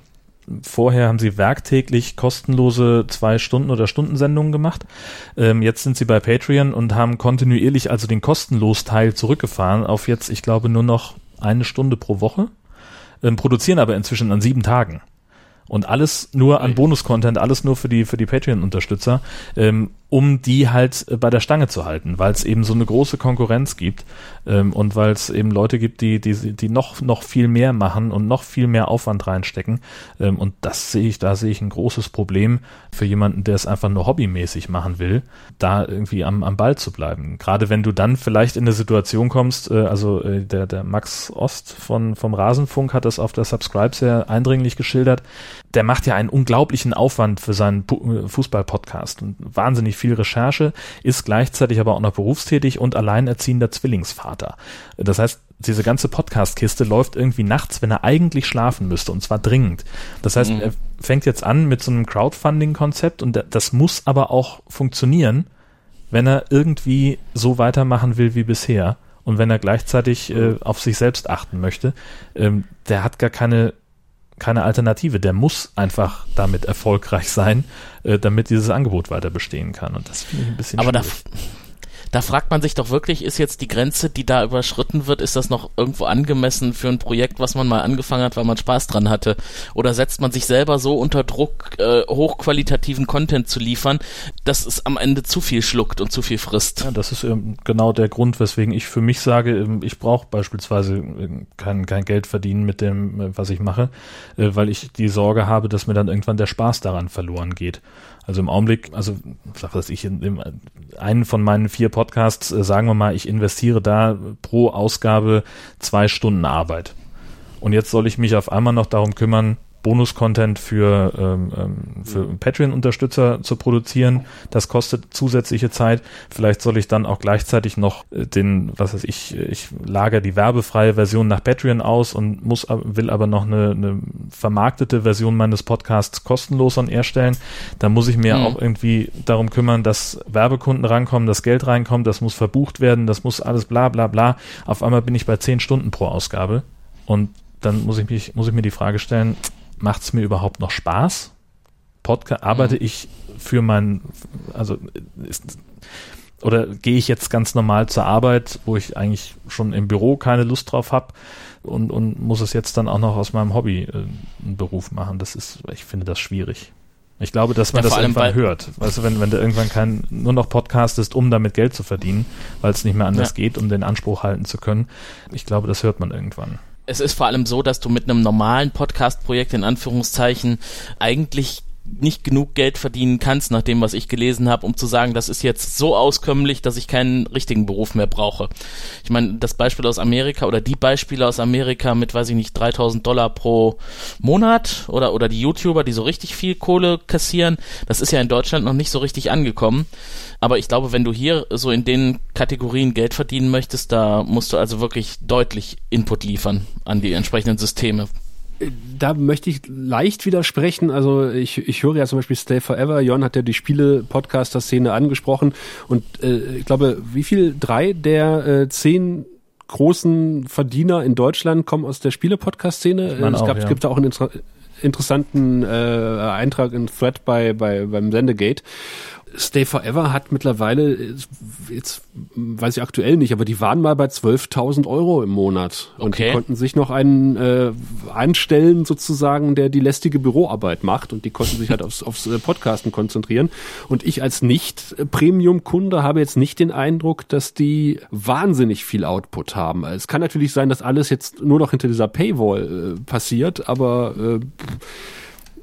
vorher haben sie werktäglich kostenlose zwei Stunden oder Stundensendungen gemacht. Ähm, jetzt sind sie bei Patreon und haben kontinuierlich also den kostenlos Teil zurückgefahren auf jetzt, ich glaube, nur noch eine Stunde pro Woche. Ähm, produzieren aber inzwischen an sieben Tagen. Und alles nur an Bonus-Content, alles nur für die für die Patreon-Unterstützer, ähm, um die halt bei der Stange zu halten, weil es eben so eine große Konkurrenz gibt, ähm, und weil es eben Leute gibt, die die die noch noch viel mehr machen und noch viel mehr Aufwand reinstecken. Ähm, und das sehe ich, da sehe ich ein großes Problem für jemanden, der es einfach nur hobbymäßig machen will, da irgendwie am am Ball zu bleiben. Gerade wenn du dann vielleicht in eine Situation kommst, äh, also äh, der der Max Ost von vom Rasenfunk hat das auf der Subscribe sehr eindringlich geschildert. Der macht ja einen unglaublichen Aufwand für seinen Fußball-Podcast und wahnsinnig viel Recherche, ist gleichzeitig aber auch noch berufstätig und alleinerziehender Zwillingsvater. Das heißt, diese ganze Podcast-Kiste läuft irgendwie nachts, wenn er eigentlich schlafen müsste, und zwar dringend. Das heißt, mhm. er fängt jetzt an mit so einem Crowdfunding-Konzept, und das muss aber auch funktionieren, wenn er irgendwie so weitermachen will wie bisher und wenn er gleichzeitig äh, auf sich selbst achten möchte. Ähm, der hat gar keine keine Alternative, der muss einfach damit erfolgreich sein, äh, damit dieses Angebot weiter bestehen kann, und das finde ich ein bisschen aber schwierig. Da, da fragt man sich doch wirklich, ist jetzt die Grenze, die da überschritten wird, ist das noch irgendwo angemessen für ein Projekt, was man mal angefangen hat, weil man Spaß dran hatte, oder setzt man sich selber so unter Druck, äh, hochqualitativen Content zu liefern, dass es am Ende zu viel schluckt und zu viel frisst. Ja, das ist ähm, genau der Grund, weswegen ich für mich sage, ähm, ich brauche beispielsweise ähm, kein, kein Geld verdienen mit dem, äh, was ich mache, äh, weil ich die Sorge habe, dass mir dann irgendwann der Spaß daran verloren geht. Also im Augenblick, also was weiß ich, in, in einen von meinen vier Podcasts, äh, sagen wir mal, ich investiere da pro Ausgabe zwei Stunden Arbeit. Und jetzt soll ich mich auf einmal noch darum kümmern, Bonus-Content für, ähm, für Patreon-Unterstützer zu produzieren. Das kostet zusätzliche Zeit. Vielleicht soll ich dann auch gleichzeitig noch den, was weiß ich, ich lager die werbefreie Version nach Patreon aus und muss, will aber noch eine, eine vermarktete Version meines Podcasts kostenlos on air stellen. Da muss ich mir mhm. auch irgendwie darum kümmern, dass Werbekunden rankommen, dass Geld reinkommt, das muss verbucht werden, das muss alles bla bla bla. Auf einmal bin ich bei zehn Stunden pro Ausgabe und dann muss ich mich, muss ich mir die Frage stellen, macht es mir überhaupt noch Spaß? Podcast, arbeite ich für meinen, also ist, oder gehe ich jetzt ganz normal zur Arbeit, wo ich eigentlich schon im Büro keine Lust drauf habe und, und muss es jetzt dann auch noch aus meinem Hobby äh, einen Beruf machen? Das ist, ich finde das schwierig. Ich glaube, dass man ja, das irgendwann hört. Weißt du, wenn, wenn da irgendwann kein, nur noch Podcast ist, um damit Geld zu verdienen, weil es nicht mehr anders ja. geht, um den Anspruch halten zu können. Ich glaube, das hört man irgendwann. Es ist vor allem so, dass du mit einem normalen Podcast-Projekt in Anführungszeichen eigentlich nicht genug Geld verdienen kannst, nach dem, was ich gelesen habe, um zu sagen, das ist jetzt so auskömmlich, dass ich keinen richtigen Beruf mehr brauche. Ich meine, das Beispiel aus Amerika oder die Beispiele aus Amerika mit, weiß ich nicht, dreitausend Dollar pro Monat oder, oder die YouTuber, die so richtig viel Kohle kassieren, das ist ja in Deutschland noch nicht so richtig angekommen. Aber ich glaube, wenn du hier so in den Kategorien Geld verdienen möchtest, da musst du also wirklich deutlich Input liefern an die entsprechenden Systeme. Da möchte ich leicht widersprechen. Also ich, ich höre ja zum Beispiel Stay Forever. Jörn hat ja die Spiele-Podcaster-Szene angesprochen. Und äh, ich glaube, wie viel? Drei der äh, zehn großen Verdiener in Deutschland kommen aus der Spiele-Podcast-Szene. Ich meine auch, es gab, ja. Es gibt da auch einen Inter- interessanten äh, Eintrag in Thread bei, bei, beim Sendegate. Stay Forever hat mittlerweile, jetzt weiß ich aktuell nicht, aber die waren mal bei zwölftausend Euro im Monat. Und okay. Die konnten sich noch einen äh, einstellen sozusagen, der die lästige Büroarbeit macht, und die konnten sich halt aufs, aufs Podcasten konzentrieren. Und ich als Nicht-Premium-Kunde habe jetzt nicht den Eindruck, dass die wahnsinnig viel Output haben. Es kann natürlich sein, dass alles jetzt nur noch hinter dieser Paywall äh, passiert, aber äh,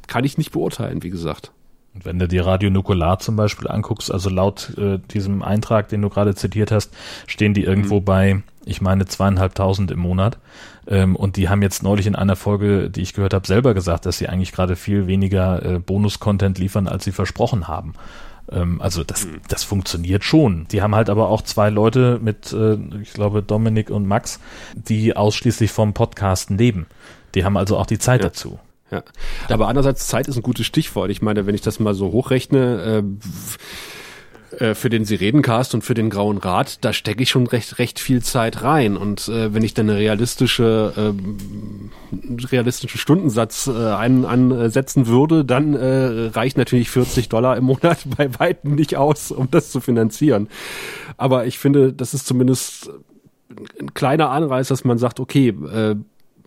kann ich nicht beurteilen, wie gesagt. Und wenn du dir Radio Nukular zum Beispiel anguckst, also laut äh, diesem Eintrag, den du gerade zitiert hast, stehen die irgendwo mhm. bei, ich meine, zweieinhalbtausend im Monat. Ähm, und die haben jetzt neulich in einer Folge, die ich gehört habe, selber gesagt, dass sie eigentlich gerade viel weniger äh, Bonus-Content liefern, als sie versprochen haben. Ähm, also das, mhm. das funktioniert schon. Die haben halt aber auch zwei Leute mit, äh, ich glaube, Dominik und Max, die ausschließlich vom Podcasten leben. Die haben also auch die Zeit ja. dazu. Ja. Aber andererseits, Zeit ist ein gutes Stichwort. Ich meine, wenn ich das mal so hochrechne, äh, äh, für den Sirenencast und für den Grauen Rat, da stecke ich schon recht recht viel Zeit rein. Und äh, wenn ich dann eine realistische, äh, realistischen Stundensatz äh, ein, ansetzen würde, dann äh, reicht natürlich vierzig Dollar im Monat bei weitem nicht aus, um das zu finanzieren. Aber ich finde, das ist zumindest ein kleiner Anreiz, dass man sagt, okay, äh,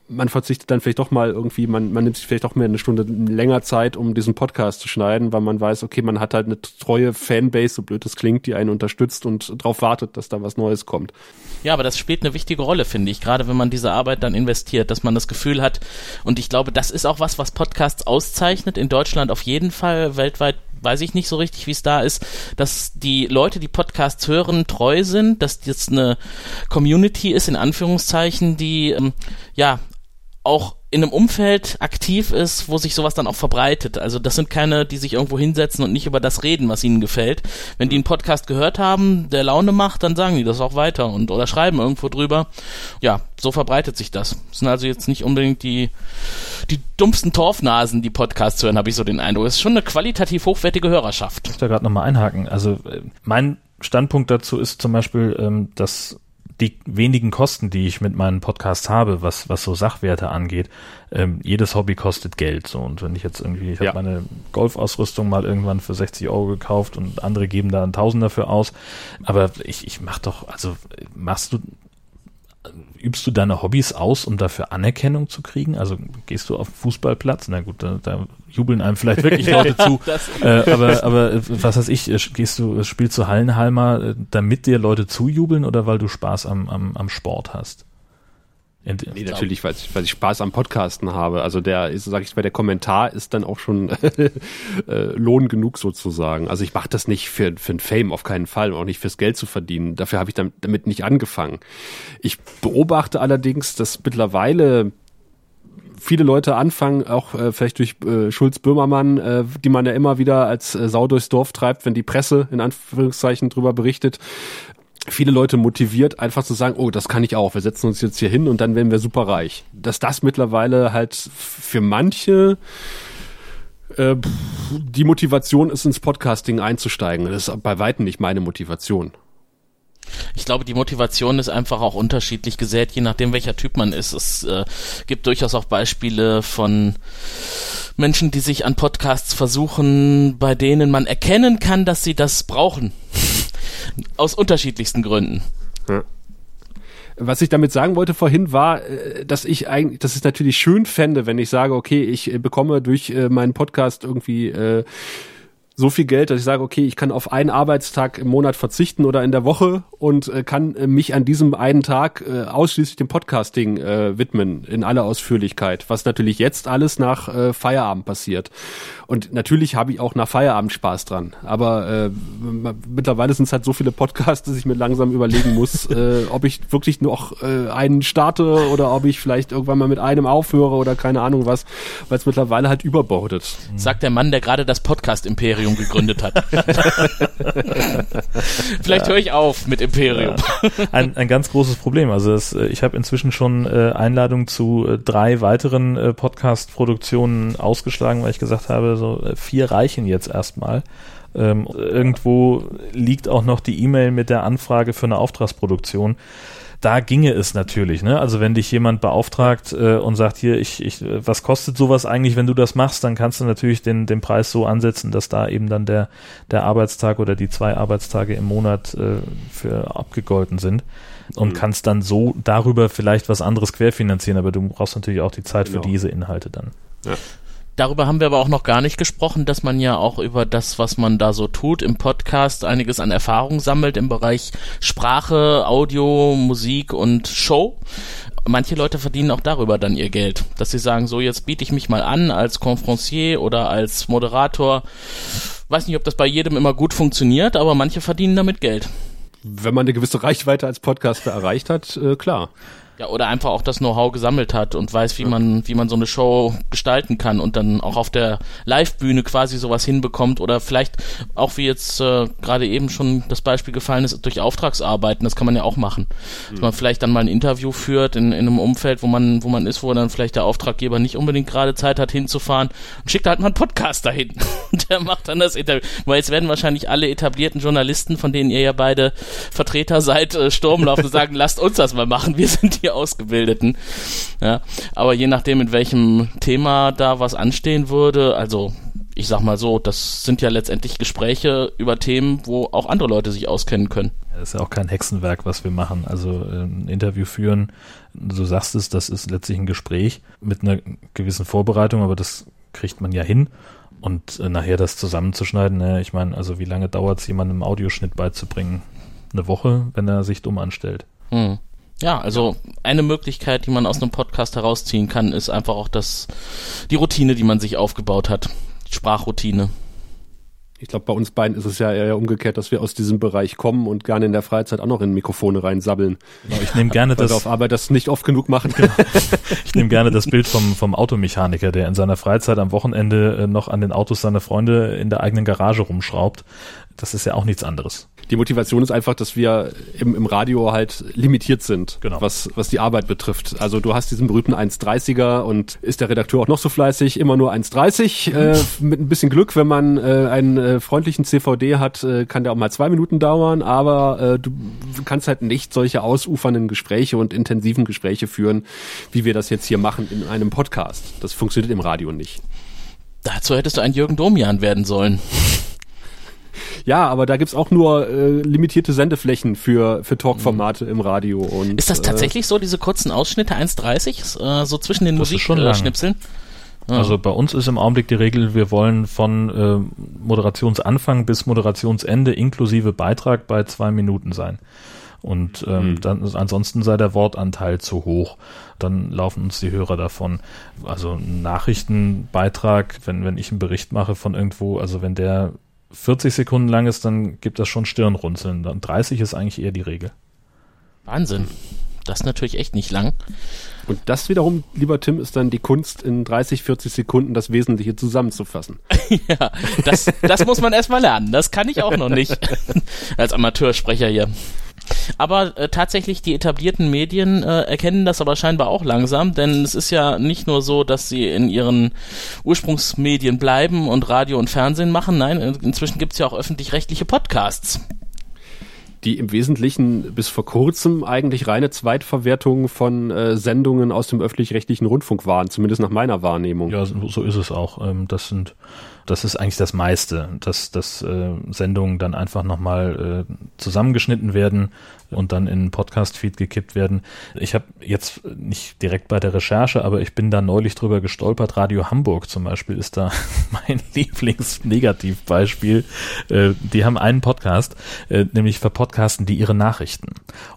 man verzichtet dann vielleicht doch mal irgendwie, man, man nimmt sich vielleicht doch mehr eine Stunde länger Zeit, um diesen Podcast zu schneiden, weil man weiß, okay, man hat halt eine treue Fanbase, so blöd das klingt, die einen unterstützt und darauf wartet, dass da was Neues kommt. Ja, aber das spielt eine wichtige Rolle, finde ich, gerade wenn man diese Arbeit dann investiert, dass man das Gefühl hat, und ich glaube, das ist auch was, was Podcasts auszeichnet, in Deutschland auf jeden Fall, weltweit weiß ich nicht so richtig, wie es da ist, dass die Leute, die Podcasts hören, treu sind, dass jetzt eine Community ist, in Anführungszeichen, die ähm, ja auch in einem Umfeld aktiv ist, wo sich sowas dann auch verbreitet. Also das sind keine, die sich irgendwo hinsetzen und nicht über das reden, was ihnen gefällt. Wenn die einen Podcast gehört haben, der Laune macht, dann sagen die das auch weiter und oder schreiben irgendwo drüber. Ja, so verbreitet sich das. Das sind also jetzt nicht unbedingt die, die dummsten Torfnasen, die Podcasts hören, habe ich so den Eindruck. Es ist schon eine qualitativ hochwertige Hörerschaft. Ich muss da gerade nochmal einhaken. Also mein Standpunkt dazu ist zum Beispiel, dass die wenigen Kosten, die ich mit meinen Podcasts habe, was was so Sachwerte angeht, ähm, jedes Hobby kostet Geld. So, und wenn ich jetzt irgendwie, ich ja. habe meine Golfausrüstung mal irgendwann für sechzig Euro gekauft und andere geben da einen Tausender für aus, aber ich ich mach doch, also machst du übst du deine Hobbys aus, um dafür Anerkennung zu kriegen? Also gehst du auf den Fußballplatz? Na gut, da, da jubeln einem vielleicht wirklich Leute ja, zu. Äh, aber, aber was weiß ich, gehst du, spielst du Hallenhalmer, damit dir Leute zujubeln oder weil du Spaß am, am, am Sport hast? Nee, natürlich, weil ich, weil ich Spaß am Podcasten habe. Also der ist, sag ich mal, der Kommentar ist dann auch schon äh, Lohn genug sozusagen. Also ich mache das nicht für für ein Fame, auf keinen Fall, und auch nicht fürs Geld zu verdienen. Dafür habe ich dann, damit nicht angefangen. Ich beobachte allerdings, dass mittlerweile viele Leute anfangen, auch äh, vielleicht durch äh, Schulz-Bürmermann, äh, die man ja immer wieder als äh, Sau durchs Dorf treibt, wenn die Presse in Anführungszeichen drüber berichtet, viele Leute motiviert, einfach zu sagen, oh, das kann ich auch, wir setzen uns jetzt hier hin und dann werden wir super reich. Dass das mittlerweile halt für manche äh, die Motivation ist, ins Podcasting einzusteigen. Das ist bei weitem nicht meine Motivation. Ich glaube, die Motivation ist einfach auch unterschiedlich gesät, je nachdem, welcher Typ man ist. Es äh, gibt durchaus auch Beispiele von Menschen, die sich an Podcasts versuchen, bei denen man erkennen kann, dass sie das brauchen. Aus unterschiedlichsten Gründen. Hm. Was ich damit sagen wollte vorhin war, dass ich eigentlich, dass ich es natürlich schön fände, wenn ich sage, okay, ich bekomme durch meinen Podcast irgendwie äh, so viel Geld, dass ich sage, okay, ich kann auf einen Arbeitstag im Monat verzichten oder in der Woche und äh, kann äh, mich an diesem einen Tag äh, ausschließlich dem Podcasting äh, widmen, in aller Ausführlichkeit, was natürlich jetzt alles nach äh, Feierabend passiert. Und natürlich habe ich auch nach Feierabend Spaß dran, aber äh, mittlerweile sind es halt so viele Podcasts, dass ich mir langsam überlegen muss, äh, ob ich wirklich noch äh, einen starte oder ob ich vielleicht irgendwann mal mit einem aufhöre oder keine Ahnung was, weil es mittlerweile halt überbordet. Sagt der Mann, der gerade das Podcast-Imperium gegründet hat. Vielleicht höre ich auf mit Imperium. Ja. Ein, ein ganz großes Problem. Also das, ich habe inzwischen schon äh, Einladungen zu äh, drei weiteren äh, Podcast-Produktionen ausgeschlagen, weil ich gesagt habe, so äh, vier reichen jetzt erstmal. Ähm, irgendwo liegt auch noch die E-Mail mit der Anfrage für eine Auftragsproduktion. Da ginge es natürlich, ne? Also wenn dich jemand beauftragt äh, und sagt, hier, ich, ich, was kostet sowas eigentlich, wenn du das machst, dann kannst du natürlich den, den Preis so ansetzen, dass da eben dann der, der Arbeitstag oder die zwei Arbeitstage im Monat äh, für abgegolten sind und mhm. kannst dann so darüber vielleicht was anderes querfinanzieren, aber du brauchst natürlich auch die Zeit genau. für diese Inhalte dann. Ja. Darüber haben wir aber auch noch gar nicht gesprochen, dass man ja auch über das, was man da so tut, im Podcast einiges an Erfahrung sammelt im Bereich Sprache, Audio, Musik und Show. Manche Leute verdienen auch darüber dann ihr Geld, dass sie sagen, so jetzt biete ich mich mal an als Conférencier oder als Moderator. Weiß nicht, ob das bei jedem immer gut funktioniert, aber manche verdienen damit Geld. Wenn man eine gewisse Reichweite als Podcaster erreicht hat, äh, klar. Ja, oder einfach auch das Know-how gesammelt hat und weiß, wie man wie man so eine Show gestalten kann und dann auch auf der Live-Bühne quasi sowas hinbekommt oder vielleicht auch, wie jetzt äh, gerade eben schon das Beispiel gefallen ist, durch Auftragsarbeiten, das kann man ja auch machen. Dass man vielleicht dann mal ein Interview führt in, in einem Umfeld, wo man wo man ist, wo dann vielleicht der Auftraggeber nicht unbedingt gerade Zeit hat, hinzufahren und schickt halt mal einen Podcast dahin und der macht dann das Interview. Weil jetzt werden wahrscheinlich alle etablierten Journalisten, von denen ihr ja beide Vertreter seid, äh, Sturmlaufen und sagen, lasst uns das mal machen, wir sind hier Ausgebildeten. Ja, aber je nachdem, mit welchem Thema da was anstehen würde, also ich sag mal so, das sind ja letztendlich Gespräche über Themen, wo auch andere Leute sich auskennen können. Das ist ja auch kein Hexenwerk, was wir machen. Also ein Interview führen, du sagst es, das ist letztlich ein Gespräch mit einer gewissen Vorbereitung, aber das kriegt man ja hin. Und nachher das zusammenzuschneiden, naja, ich meine, also wie lange dauert es, jemandem Audioschnitt beizubringen? Eine Woche, wenn er sich dumm anstellt. Hm. Ja, also eine Möglichkeit, die man aus einem Podcast herausziehen kann, ist einfach auch das, die Routine, die man sich aufgebaut hat, Sprachroutine. Ich glaube, bei uns beiden ist es ja eher umgekehrt, dass wir aus diesem Bereich kommen und gerne in der Freizeit auch noch in Mikrofone reinsabbeln. Genau, ich nehme gerne das, auf Arbeit das nicht oft genug machen. Genau. Ich nehme gerne das Bild vom, vom Automechaniker, der in seiner Freizeit am Wochenende noch an den Autos seiner Freunde in der eigenen Garage rumschraubt. Das ist ja auch nichts anderes. Die Motivation ist einfach, dass wir im, im Radio halt limitiert sind, genau. was, was die Arbeit betrifft. Also du hast diesen berühmten eins dreißiger und ist der Redakteur auch noch so fleißig, immer nur eins dreißig. Äh, mit ein bisschen Glück, wenn man äh, einen äh, freundlichen C V D hat, äh, kann der auch mal zwei Minuten dauern, aber äh, du kannst halt nicht solche ausufernden Gespräche und intensiven Gespräche führen, wie wir das jetzt hier machen in einem Podcast. Das funktioniert im Radio nicht. Dazu hättest du ein Jürgen Domian werden sollen. Ja, aber da gibt's auch nur äh, limitierte Sendeflächen für, für Talkformate im Radio. Und, ist das tatsächlich äh, so, diese kurzen Ausschnitte, eins dreißig, äh, so zwischen den Musikschnipseln? Ja. Also bei uns ist im Augenblick die Regel, wir wollen von äh, Moderationsanfang bis Moderationsende inklusive Beitrag bei zwei Minuten sein. Und ähm, mhm. dann, ansonsten sei der Wortanteil zu hoch. Dann laufen uns die Hörer davon. Also ein Nachrichtenbeitrag, wenn, wenn ich einen Bericht mache von irgendwo, also wenn der vierzig Sekunden lang ist, dann gibt das schon Stirnrunzeln. Dann dreißig ist eigentlich eher die Regel. Wahnsinn. Das ist natürlich echt nicht lang. Und das wiederum, lieber Tim, ist dann die Kunst, in dreißig, vierzig Sekunden das Wesentliche zusammenzufassen. Ja, das, das muss man erstmal lernen. Das kann ich auch noch nicht als Amateursprecher hier. Aber äh, tatsächlich, die etablierten Medien äh, erkennen das aber scheinbar auch langsam, denn es ist ja nicht nur so, dass sie in ihren Ursprungsmedien bleiben und Radio und Fernsehen machen. Nein, in, inzwischen gibt es ja auch öffentlich-rechtliche Podcasts, die im Wesentlichen bis vor kurzem eigentlich reine Zweitverwertungen von äh, Sendungen aus dem öffentlich-rechtlichen Rundfunk waren, zumindest nach meiner Wahrnehmung. Ja, so ist es auch. Ähm, das sind, das ist eigentlich das meiste, dass, dass äh, Sendungen dann einfach nochmal äh, zusammengeschnitten werden und dann in einen Podcast-Feed gekippt werden. Ich habe jetzt nicht direkt bei der Recherche, aber ich bin da neulich drüber gestolpert. Radio Hamburg zum Beispiel ist da mein Lieblingsnegativbeispiel. Äh, die haben einen Podcast, äh, nämlich verpodcasten die ihre Nachrichten.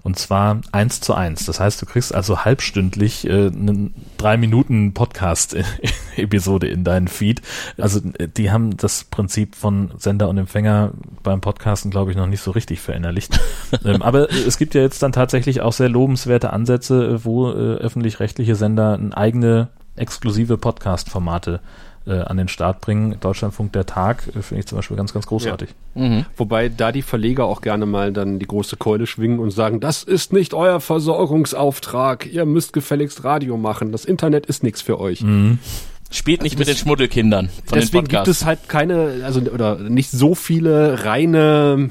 Und zwar eins zu eins. Das heißt, du kriegst also halbstündlich äh, einen drei Minuten Podcast-Episode in deinen Feed. Also die haben das Prinzip von Sender und Empfänger beim Podcasten, glaube ich, noch nicht so richtig verinnerlicht. ähm, aber es gibt ja jetzt dann tatsächlich auch sehr lobenswerte Ansätze, wo äh, öffentlich-rechtliche Sender eigene exklusive Podcast-Formate äh, an den Start bringen. Deutschlandfunk, der Tag, äh, finde ich zum Beispiel ganz, ganz großartig. Ja. Mhm. Wobei da die Verleger auch gerne mal dann die große Keule schwingen und sagen, das ist nicht euer Versorgungsauftrag, ihr müsst gefälligst Radio machen, das Internet ist nichts für euch. Mhm. Spielt nicht also mit des, den Schmuddelkindern von deswegen den Podcasts. Gibt es halt keine, also oder nicht so viele reine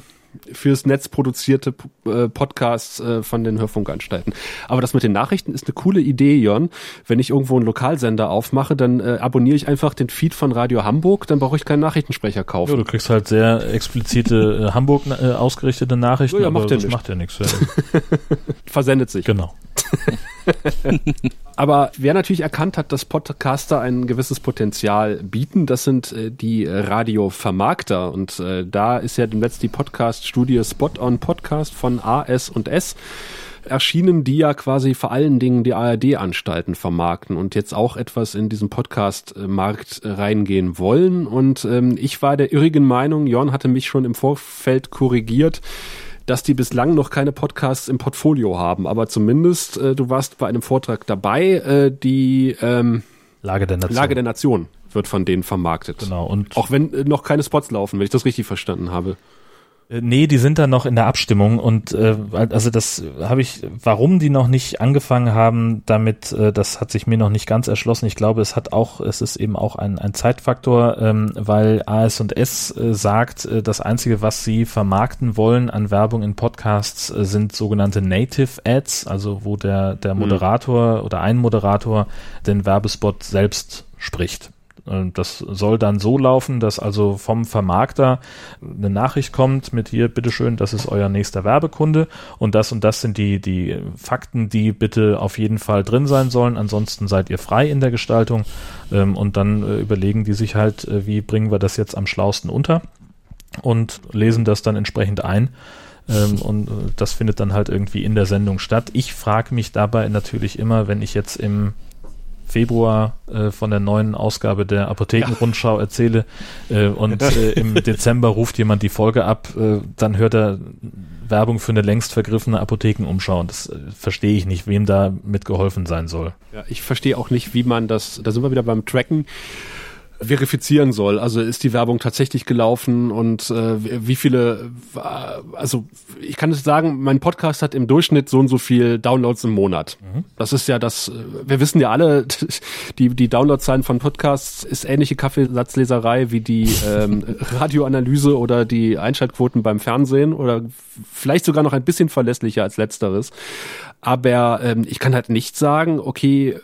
fürs Netz produzierte äh, Podcasts äh, von den Hörfunkanstalten. Aber das mit den Nachrichten ist eine coole Idee, Jörn. Wenn ich irgendwo einen Lokalsender aufmache, dann äh, abonniere ich einfach den Feed von Radio Hamburg, dann brauche ich keinen Nachrichtensprecher kaufen. Ja, du kriegst halt sehr explizite äh, Hamburg äh, ausgerichtete Nachrichten, ja, ja, macht aber das macht ja nichts. Ja. Versendet sich. Genau. Aber wer natürlich erkannt hat, dass Podcaster ein gewisses Potenzial bieten, das sind äh, die Radiovermarkter. Und äh, da ist ja demnächst die Podcast-Studie Spot-on Podcast von A S und S erschienen, die ja quasi vor allen Dingen die A R D-Anstalten vermarkten und jetzt auch etwas in diesen Podcast-Markt reingehen wollen. Und ähm, ich war der irrigen Meinung, Jörn hatte mich schon im Vorfeld korrigiert, dass die bislang noch keine Podcasts im Portfolio haben. Aber zumindest, äh, du warst bei einem Vortrag dabei, äh, die ähm, Lage der Nation. Lage der Nation wird von denen vermarktet. Genau. Und auch wenn äh, noch keine Spots laufen, wenn ich das richtig verstanden habe. Nee, die sind da noch in der Abstimmung und äh, also das habe ich, warum die noch nicht angefangen haben damit, äh, das hat sich mir noch nicht ganz erschlossen. Ich glaube, es hat auch, es ist eben auch ein, ein Zeitfaktor, ähm, weil A S und S äh, sagt, äh, das Einzige, was sie vermarkten wollen an Werbung in Podcasts, äh, sind sogenannte Native Ads, also wo der, der Moderator mhm. oder ein Moderator den Werbespot selbst spricht. Das soll dann so laufen, dass also vom Vermarkter eine Nachricht kommt mit hier, bitteschön, das ist euer nächster Werbekunde und das und das sind die, die Fakten, die bitte auf jeden Fall drin sein sollen, ansonsten seid ihr frei in der Gestaltung und dann überlegen die sich halt, wie bringen wir das jetzt am schlausten unter und lesen das dann entsprechend ein. Ähm, und äh, das findet dann halt irgendwie in der Sendung statt. Ich frage mich dabei natürlich immer, wenn ich jetzt im Februar äh, von der neuen Ausgabe der Apothekenrundschau ja. erzähle äh, und äh, im Dezember ruft jemand die Folge ab, äh, dann hört er Werbung für eine längst vergriffene Apothekenumschau und das äh, verstehe ich nicht, wem da mitgeholfen sein soll. Ja, ich verstehe auch nicht, wie man das, da sind wir wieder beim Tracken, verifizieren soll. Also ist die Werbung tatsächlich gelaufen und äh, wie viele, also ich kann es sagen, mein Podcast hat im Durchschnitt so und so viel Downloads im Monat. Mhm. Das ist ja das, wir wissen ja alle, die die Downloadzahlen von Podcasts ist ähnliche Kaffeesatzleserei wie die ähm, Radioanalyse oder die Einschaltquoten beim Fernsehen oder vielleicht sogar noch ein bisschen verlässlicher als letzteres. Aber ähm, ich kann halt nicht sagen, okay,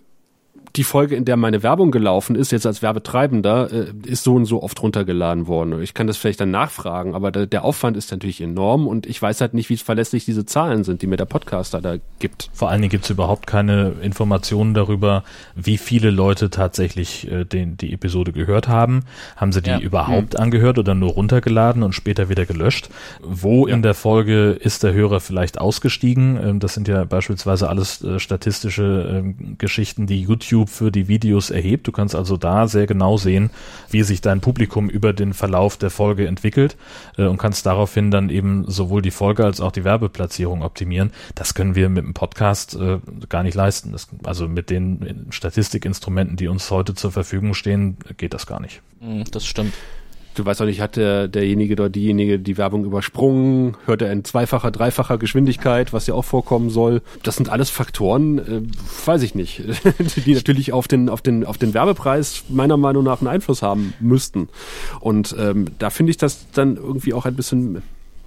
die Folge, in der meine Werbung gelaufen ist, jetzt als Werbetreibender, ist so und so oft runtergeladen worden. Ich kann das vielleicht dann nachfragen, aber der Aufwand ist natürlich enorm und ich weiß halt nicht, wie verlässlich diese Zahlen sind, die mir der Podcaster da gibt. Vor allen Dingen gibt es überhaupt keine Informationen darüber, wie viele Leute tatsächlich äh, den, die Episode gehört haben. Haben sie die ja. überhaupt mhm. angehört oder nur runtergeladen und später wieder gelöscht? Wo ja. in der Folge ist der Hörer vielleicht ausgestiegen? Ähm, das sind ja beispielsweise alles äh, statistische äh, Geschichten, die YouTube YouTube für die Videos erhebt. Du kannst also da sehr genau sehen, wie sich dein Publikum über den Verlauf der Folge entwickelt äh, und kannst daraufhin dann eben sowohl die Folge als auch die Werbeplatzierung optimieren. Das können wir mit dem Podcast äh, gar nicht leisten. Das, also mit den Statistikinstrumenten, die uns heute zur Verfügung stehen, geht das gar nicht. Das stimmt. Du weißt doch nicht, hat der, derjenige oder diejenige die Werbung übersprungen? Hört er in zweifacher, dreifacher Geschwindigkeit, was ja auch vorkommen soll? Das sind alles Faktoren, äh, weiß ich nicht, die natürlich auf den, auf den, auf den Werbepreis meiner Meinung nach einen Einfluss haben müssten. Und ähm, da finde ich das dann irgendwie auch ein bisschen,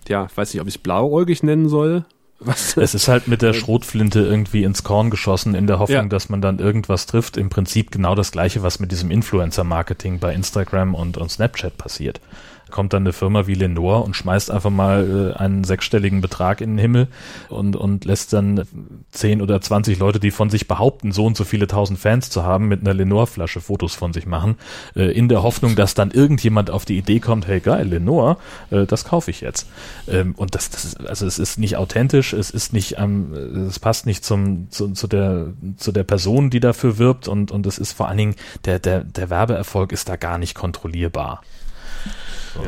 ja, weiß nicht, ob ich es blauäugig nennen soll. Was? Es ist halt mit der Schrotflinte irgendwie ins Korn geschossen, in der Hoffnung, ja. dass man dann irgendwas trifft. Im Prinzip genau das Gleiche, was mit diesem Influencer-Marketing bei Instagram und, und Snapchat passiert. Kommt dann eine Firma wie Lenor und schmeißt einfach mal äh, einen sechsstelligen Betrag in den Himmel und, und lässt dann zehn oder zwanzig Leute, die von sich behaupten, so und so viele tausend Fans zu haben, mit einer Lenor-Flasche Fotos von sich machen, äh, in der Hoffnung, dass dann irgendjemand auf die Idee kommt, hey geil, Lenor, äh, das kaufe ich jetzt. Ähm, und das, das ist, also es ist nicht authentisch, es ist nicht, ähm, es passt nicht zum, zu, zu der, zu der Person, die dafür wirbt und, und es ist vor allen Dingen, der, der, der Werbeerfolg ist da gar nicht kontrollierbar.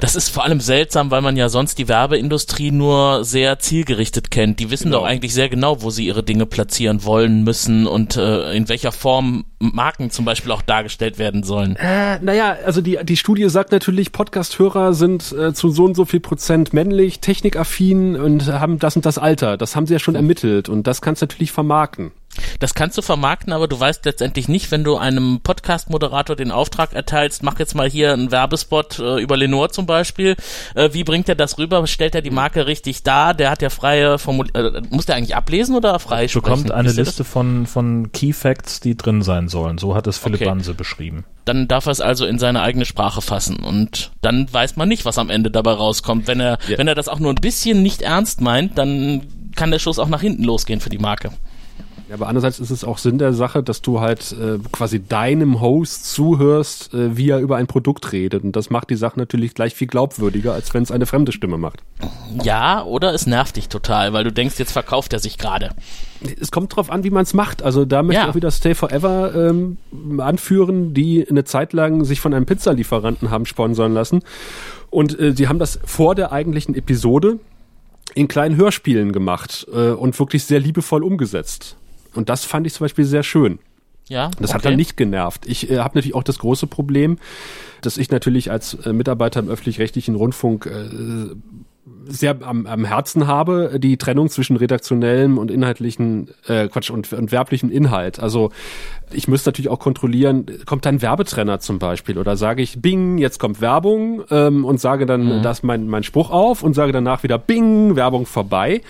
Das ist vor allem seltsam, weil man ja sonst die Werbeindustrie nur sehr zielgerichtet kennt. Die wissen genau. doch eigentlich sehr genau, wo sie ihre Dinge platzieren wollen, müssen und äh, in welcher Form Marken zum Beispiel auch dargestellt werden sollen. Äh, naja, also die, die Studie sagt natürlich, Podcast-Hörer sind äh, zu so und so viel Prozent männlich, technikaffin und haben das und das Alter. Das haben sie ja schon ermittelt und das kannst du natürlich vermarkten. Das kannst du vermarkten, aber du weißt letztendlich nicht, wenn du einem Podcast-Moderator den Auftrag erteilst, mach jetzt mal hier einen Werbespot äh, über Lenor zum Beispiel, äh, wie bringt er das rüber, stellt er die Marke richtig dar, der hat ja freie Formul- äh, muss der eigentlich ablesen oder frei sprechen? Du bekommst eine Liste von, von Key Facts, die drin sein sollen, so hat es Philipp Banse beschrieben. Dann darf er es also in seine eigene Sprache fassen und dann weiß man nicht, was am Ende dabei rauskommt. Wenn er, ja. wenn er das auch nur ein bisschen nicht ernst meint, dann kann der Schuss auch nach hinten losgehen für die Marke. Ja, aber andererseits ist es auch Sinn der Sache, dass du halt äh, quasi deinem Host zuhörst, äh, wie er über ein Produkt redet. Und das macht die Sache natürlich gleich viel glaubwürdiger, als wenn es eine fremde Stimme macht. Ja, oder es nervt dich total, weil du denkst, jetzt verkauft er sich gerade. Es kommt drauf an, wie man es macht. Also da möchte ja. ich auch wieder Stay Forever ähm, anführen, die eine Zeit lang sich von einem Pizzalieferanten haben sponsern lassen. Und äh, die haben das vor der eigentlichen Episode in kleinen Hörspielen gemacht äh, und wirklich sehr liebevoll umgesetzt. Und das fand ich zum Beispiel sehr schön. Ja, das okay. hat dann nicht genervt. Ich äh, habe natürlich auch das große Problem, dass ich natürlich als äh, Mitarbeiter im öffentlich-rechtlichen Rundfunk äh, sehr am, am Herzen habe, die Trennung zwischen redaktionellem und inhaltlichen, äh, Quatsch, und, und werblichem Inhalt. Also ich müsste natürlich auch kontrollieren, kommt dann Werbetrenner zum Beispiel oder sage ich, bing, jetzt kommt Werbung ähm, und sage dann mhm. das mein, mein Spruch auf und sage danach wieder, bing, Werbung vorbei.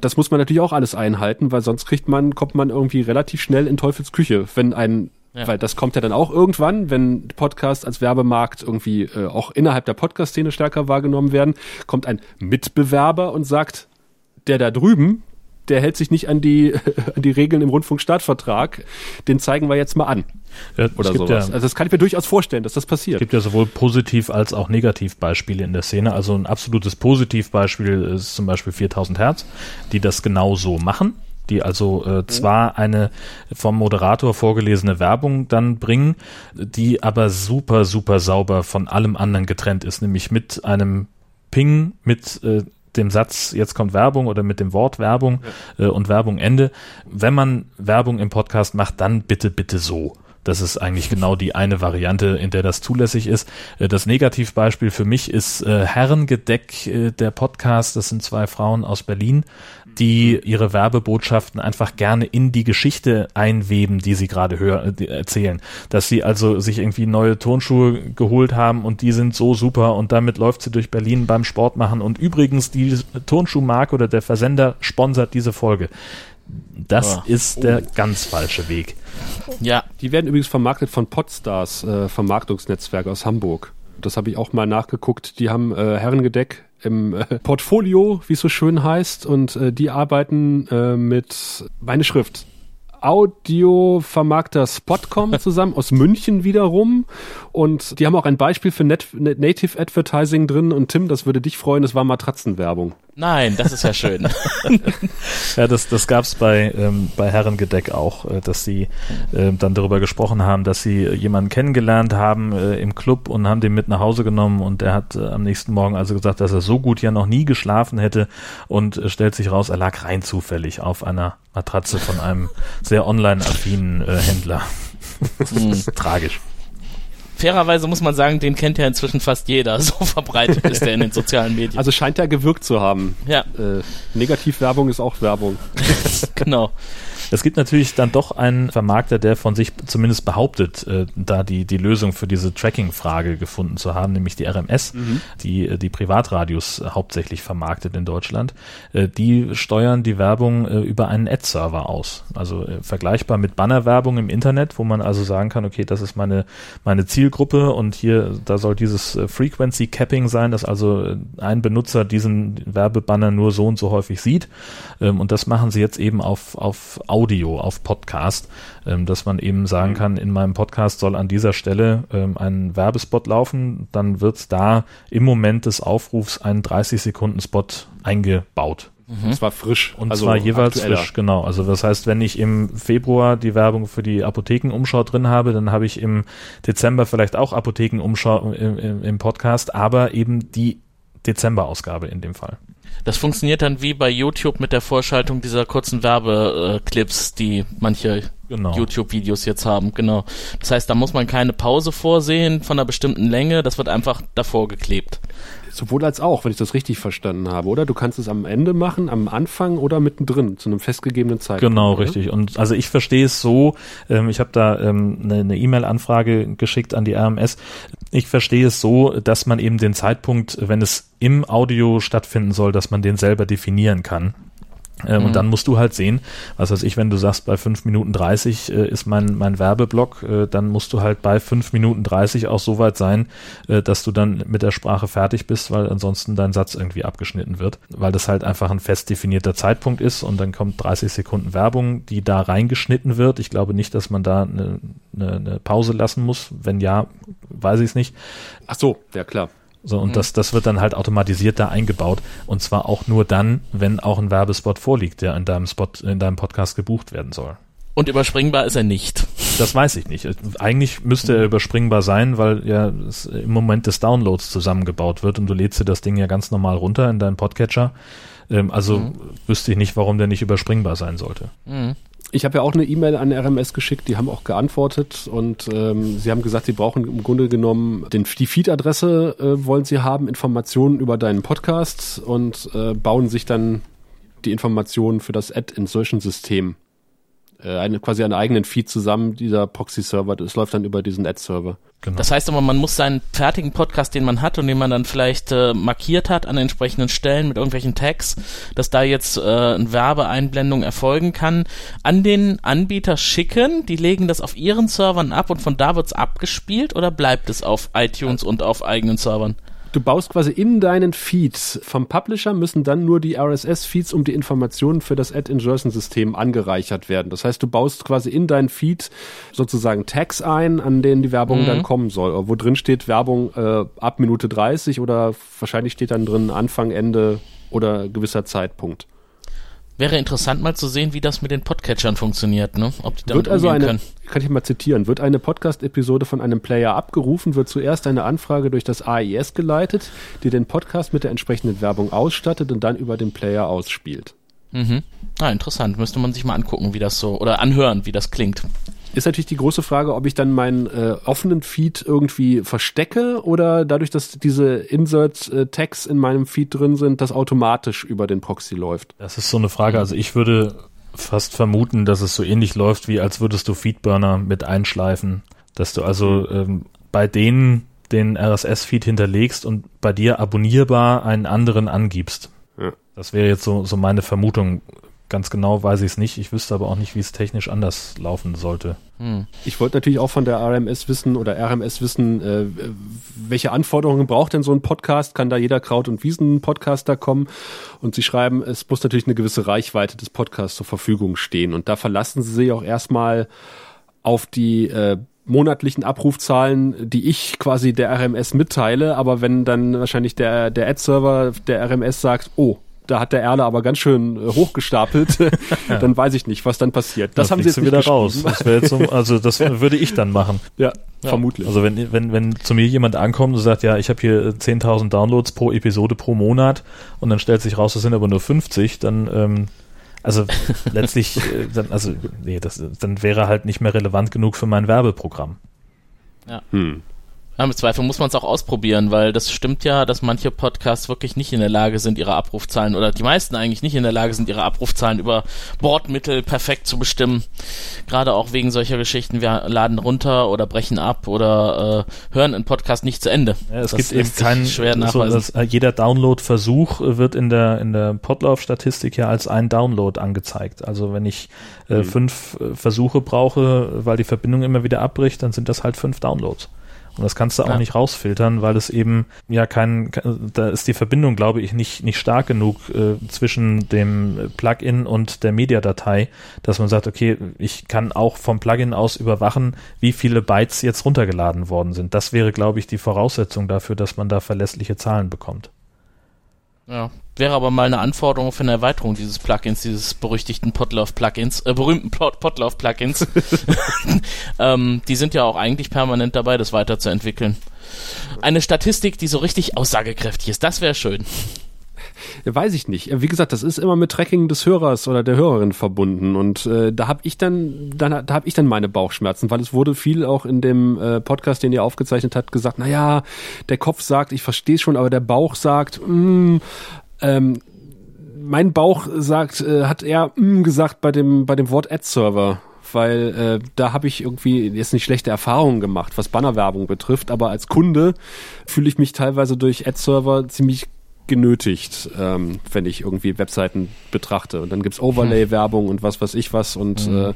Das muss man natürlich auch alles einhalten, weil sonst kriegt man, kommt man irgendwie relativ schnell in Teufels Küche, wenn ein Ja. Weil das kommt ja dann auch irgendwann, wenn Podcasts als Werbemarkt irgendwie äh, auch innerhalb der Podcast-Szene stärker wahrgenommen werden, kommt ein Mitbewerber und sagt, der da drüben, der hält sich nicht an die, an die Regeln im Rundfunkstaatvertrag, den zeigen wir jetzt mal an. Ja, oder sowas. Ja, also das kann ich mir durchaus vorstellen, dass das passiert. Es gibt ja sowohl Positiv- als auch Negativbeispiele in der Szene. Also ein absolutes Positivbeispiel ist zum Beispiel viertausend Hertz, die das genau so machen. Die also äh, zwar eine vom Moderator vorgelesene Werbung dann bringen, die aber super, super sauber von allem anderen getrennt ist, nämlich mit einem Ping, mit äh, dem Satz, jetzt kommt Werbung oder mit dem Wort Werbung äh, und Werbung Ende. Wenn man Werbung im Podcast macht, dann bitte, bitte so. Das ist eigentlich genau die eine Variante, in der das zulässig ist. Das Negativbeispiel für mich ist äh, Herrengedeck, äh, der Podcast. Das sind zwei Frauen aus Berlin, die ihre Werbebotschaften einfach gerne in die Geschichte einweben, die sie gerade hör- erzählen. Dass sie also sich irgendwie neue Turnschuhe geholt haben und die sind so super und damit läuft sie durch Berlin beim Sport machen. Und übrigens, die Turnschuhmarke oder der Versender sponsert diese Folge. Das oh. ist der oh. ganz falsche Weg. Ja. Die werden übrigens vermarktet von Podstars, äh, Vermarktungsnetzwerk aus Hamburg. Das habe ich auch mal nachgeguckt. Die haben äh, Herrengedeck im äh, Portfolio, wie es so schön heißt. Und äh, die arbeiten äh, mit meine Schrift. Audiovermarkter Spotcom zusammen aus München wiederum und die haben auch ein Beispiel für Net- Native Advertising drin und Tim, das würde dich freuen, das war Matratzenwerbung. Nein, das ist ja schön. Ja, das, das gab es bei, ähm, bei Herrengedeck auch, äh, dass sie äh, dann darüber gesprochen haben, dass sie jemanden kennengelernt haben äh, im Club und haben den mit nach Hause genommen und der hat äh, am nächsten Morgen also gesagt, dass er so gut ja noch nie geschlafen hätte und äh, stellt sich raus, er lag rein zufällig auf einer Matratze von einem sehr online-affinen äh, Händler. Das ist tragisch. Fairerweise muss man sagen, den kennt ja inzwischen fast jeder. So verbreitet ist der in den sozialen Medien. Also scheint er gewirkt zu haben. Ja. Äh, Negativwerbung ist auch Werbung. Genau. Es gibt natürlich dann doch einen Vermarkter, der von sich zumindest behauptet, äh, da die, die Lösung für diese Tracking-Frage gefunden zu haben, nämlich die R M S, mhm. die die Privatradios hauptsächlich vermarktet in Deutschland. Äh, die steuern die Werbung äh, über einen Ad-Server aus. Also äh, vergleichbar mit Bannerwerbung im Internet, wo man also sagen kann, okay, das ist meine, meine Zielgruppe und hier, da soll dieses äh, Frequency-Capping sein, dass also ein Benutzer diesen Werbebanner nur so und so häufig sieht. Ähm, und das machen sie jetzt eben auf, auf Audio, auf Podcast, ähm, dass man eben sagen kann, in meinem Podcast soll an dieser Stelle ähm, ein Werbespot laufen, dann wird es da im Moment des Aufrufs einen dreißig Sekunden Spot eingebaut. Mhm. Und zwar frisch. Und also zwar jeweils aktueller. frisch, genau. Also das heißt, wenn ich im Februar die Werbung für die Apothekenumschau drin habe, dann habe ich im Dezember vielleicht auch Apothekenumschau im, im, im Podcast, aber eben die Dezemberausgabe in dem Fall. Das funktioniert dann wie bei YouTube mit der Vorschaltung dieser kurzen Werbeclips, die manche genau. YouTube-Videos jetzt haben. Genau. Das heißt, da muss man keine Pause vorsehen von einer bestimmten Länge. Das wird einfach davor geklebt. Sowohl als auch, wenn ich das richtig verstanden habe, oder? Du kannst es am Ende machen, am Anfang oder mittendrin, zu einem festgegebenen Zeitpunkt. Genau, oder? Richtig. Und also ich verstehe es so, ähm, ich habe da ähm, eine, eine E-Mail-Anfrage geschickt an die R M S. Ich verstehe es so, dass man eben den Zeitpunkt, wenn es im Audio stattfinden soll, dass man den selber definieren kann. Und mhm. dann musst du halt sehen, was weiß ich, wenn du sagst, bei fünf Minuten dreißig äh, ist mein mein Werbeblock, äh, dann musst du halt bei fünf Minuten dreißig auch so weit sein, äh, dass du dann mit der Sprache fertig bist, weil ansonsten dein Satz irgendwie abgeschnitten wird, weil das halt einfach ein fest definierter Zeitpunkt ist und dann kommt dreißig Sekunden Werbung, die da reingeschnitten wird. Ich glaube nicht, dass man da eine ne, ne Pause lassen muss. Wenn ja, weiß ich es nicht. Ach so, ja klar. So, und mhm. das, das wird dann halt automatisiert da eingebaut. Und zwar auch nur dann, wenn auch ein Werbespot vorliegt, der in deinem Spot, in deinem Podcast gebucht werden soll. Und überspringbar ist er nicht. Das weiß ich nicht. Eigentlich müsste er überspringbar sein, weil ja es im Moment des Downloads zusammengebaut wird und du lädst dir das Ding ja ganz normal runter in deinen Podcatcher. Also mhm. wüsste ich nicht, warum der nicht überspringbar sein sollte. Mhm. Ich habe ja auch eine E-Mail an R M S geschickt, die haben auch geantwortet und ähm, sie haben gesagt, sie brauchen im Grunde genommen den, die Feed-Adresse äh, wollen sie haben, Informationen über deinen Podcast und äh, bauen sich dann die Informationen für das Ad-Insertion-System. Äh, eine, quasi einen eigenen Feed zusammen, dieser Proxy-Server, das läuft dann über diesen Ad-Server. Genau. Das heißt aber, man muss seinen fertigen Podcast, den man hat und den man dann vielleicht äh, markiert hat an entsprechenden Stellen mit irgendwelchen Tags, dass da jetzt äh, eine Werbeeinblendung erfolgen kann, an den Anbieter schicken, die legen das auf ihren Servern ab und von da wird's abgespielt oder bleibt es auf iTunes und auf eigenen Servern? Du baust quasi in deinen Feed. Vom Publisher müssen dann nur die R S S-Feeds um die Informationen für das Ad-Insertion-System angereichert werden. Das heißt, du baust quasi in deinen Feed sozusagen Tags ein, an denen die Werbung mhm. dann kommen soll. Wo drin steht Werbung äh, ab Minute dreißig oder wahrscheinlich steht dann drin Anfang, Ende oder gewisser Zeitpunkt. Wäre interessant mal zu sehen, wie das mit den Podcatchern funktioniert, ne? Ob die damit wird also eine, können. Kann ich mal zitieren, wird eine Podcast-Episode von einem Player abgerufen, wird zuerst eine Anfrage durch das A I S geleitet, die den Podcast mit der entsprechenden Werbung ausstattet und dann über den Player ausspielt. Mhm. Ah, interessant. Müsste man sich mal angucken, wie das so, oder anhören, wie das klingt. Ist natürlich die große Frage, ob ich dann meinen äh, offenen Feed irgendwie verstecke oder dadurch, dass diese Insert-Tags in meinem Feed drin sind, das automatisch über den Proxy läuft. Das ist so eine Frage. Also ich würde fast vermuten, dass es so ähnlich läuft, wie als würdest du Feedburner mit einschleifen. Dass du also ähm, bei denen den R S S-Feed hinterlegst und bei dir abonnierbar einen anderen angibst. Ja. Das wäre jetzt so, so meine Vermutung. Ganz genau weiß ich es nicht. Ich wüsste aber auch nicht, wie es technisch anders laufen sollte. Hm. Ich wollte natürlich auch von der R M S wissen oder R M S wissen, äh, welche Anforderungen braucht denn so ein Podcast? Kann da jeder Kraut- und Wiesen-Podcaster kommen? Und sie schreiben, es muss natürlich eine gewisse Reichweite des Podcasts zur Verfügung stehen. Und da verlassen sie sich auch erstmal auf die äh, monatlichen Abrufzahlen, die ich quasi der R M S mitteile. Aber wenn dann wahrscheinlich der, der Ad-Server der R M S sagt, oh, da hat der Erle aber ganz schön äh, hochgestapelt, ja. Dann weiß ich nicht, was dann passiert. Das da haben sie jetzt wieder raus. Das wäre jetzt so, also das ja. würde ich dann machen. Ja, ja. vermutlich. Also wenn, wenn, wenn zu mir jemand ankommt und sagt, ja, ich habe hier zehntausend Downloads pro Episode pro Monat und dann stellt sich raus, das sind aber nur fünfzig, dann... Ähm, Also letztlich, äh, dann, also nee, das, dann wäre halt nicht mehr relevant genug für mein Werbeprogramm. Ja. Hm. Ja, mit Zweifel muss man es auch ausprobieren, weil das stimmt ja, dass manche Podcasts wirklich nicht in der Lage sind, ihre Abrufzahlen, oder die meisten eigentlich nicht in der Lage sind, ihre Abrufzahlen über Bordmittel perfekt zu bestimmen. Gerade auch wegen solcher Geschichten, wir laden runter oder brechen ab oder äh, hören einen Podcast nicht zu Ende. Ja, es das gibt eben keinen, schwer nachweisen. So, jeder Download-Versuch wird in der in der Podlove-Statistik ja als ein Download angezeigt. Also wenn ich äh, mhm. fünf äh, Versuche brauche, weil die Verbindung immer wieder abbricht, dann sind das halt fünf Downloads. Und das kannst du auch ja. nicht rausfiltern, weil es eben ja kein, da ist die Verbindung, glaube ich, nicht nicht stark genug äh, zwischen dem Plugin und der Mediadatei, dass man sagt, okay, ich kann auch vom Plugin aus überwachen, wie viele Bytes jetzt runtergeladen worden sind. Das wäre, glaube ich, die Voraussetzung dafür, dass man da verlässliche Zahlen bekommt. Ja, wäre aber mal eine Anforderung für eine Erweiterung dieses Plugins, dieses berüchtigten Podlove-Plugins, äh, berühmten Podlove-Plugins. ähm, die sind ja auch eigentlich permanent dabei, das weiterzuentwickeln. Eine Statistik, die so richtig aussagekräftig ist, das wäre schön. Weiß ich nicht. Wie gesagt, das ist immer mit Tracking des Hörers oder der Hörerin verbunden und äh, da habe ich dann, dann da habe ich dann meine Bauchschmerzen, weil es wurde viel auch in dem äh, Podcast, den ihr aufgezeichnet habt, gesagt, naja, der Kopf sagt, ich verstehe schon, aber der Bauch sagt, mh, ähm, mein Bauch sagt, äh, hat er mh gesagt bei dem bei dem Wort Ad-Server. Weil äh, da habe ich irgendwie jetzt nicht schlechte Erfahrungen gemacht, was Bannerwerbung betrifft, aber als Kunde fühle ich mich teilweise durch Ad-Server ziemlich genötigt, ähm, wenn ich irgendwie Webseiten betrachte. Und dann gibt's Overlay-Werbung und was weiß ich was. Und mhm. äh,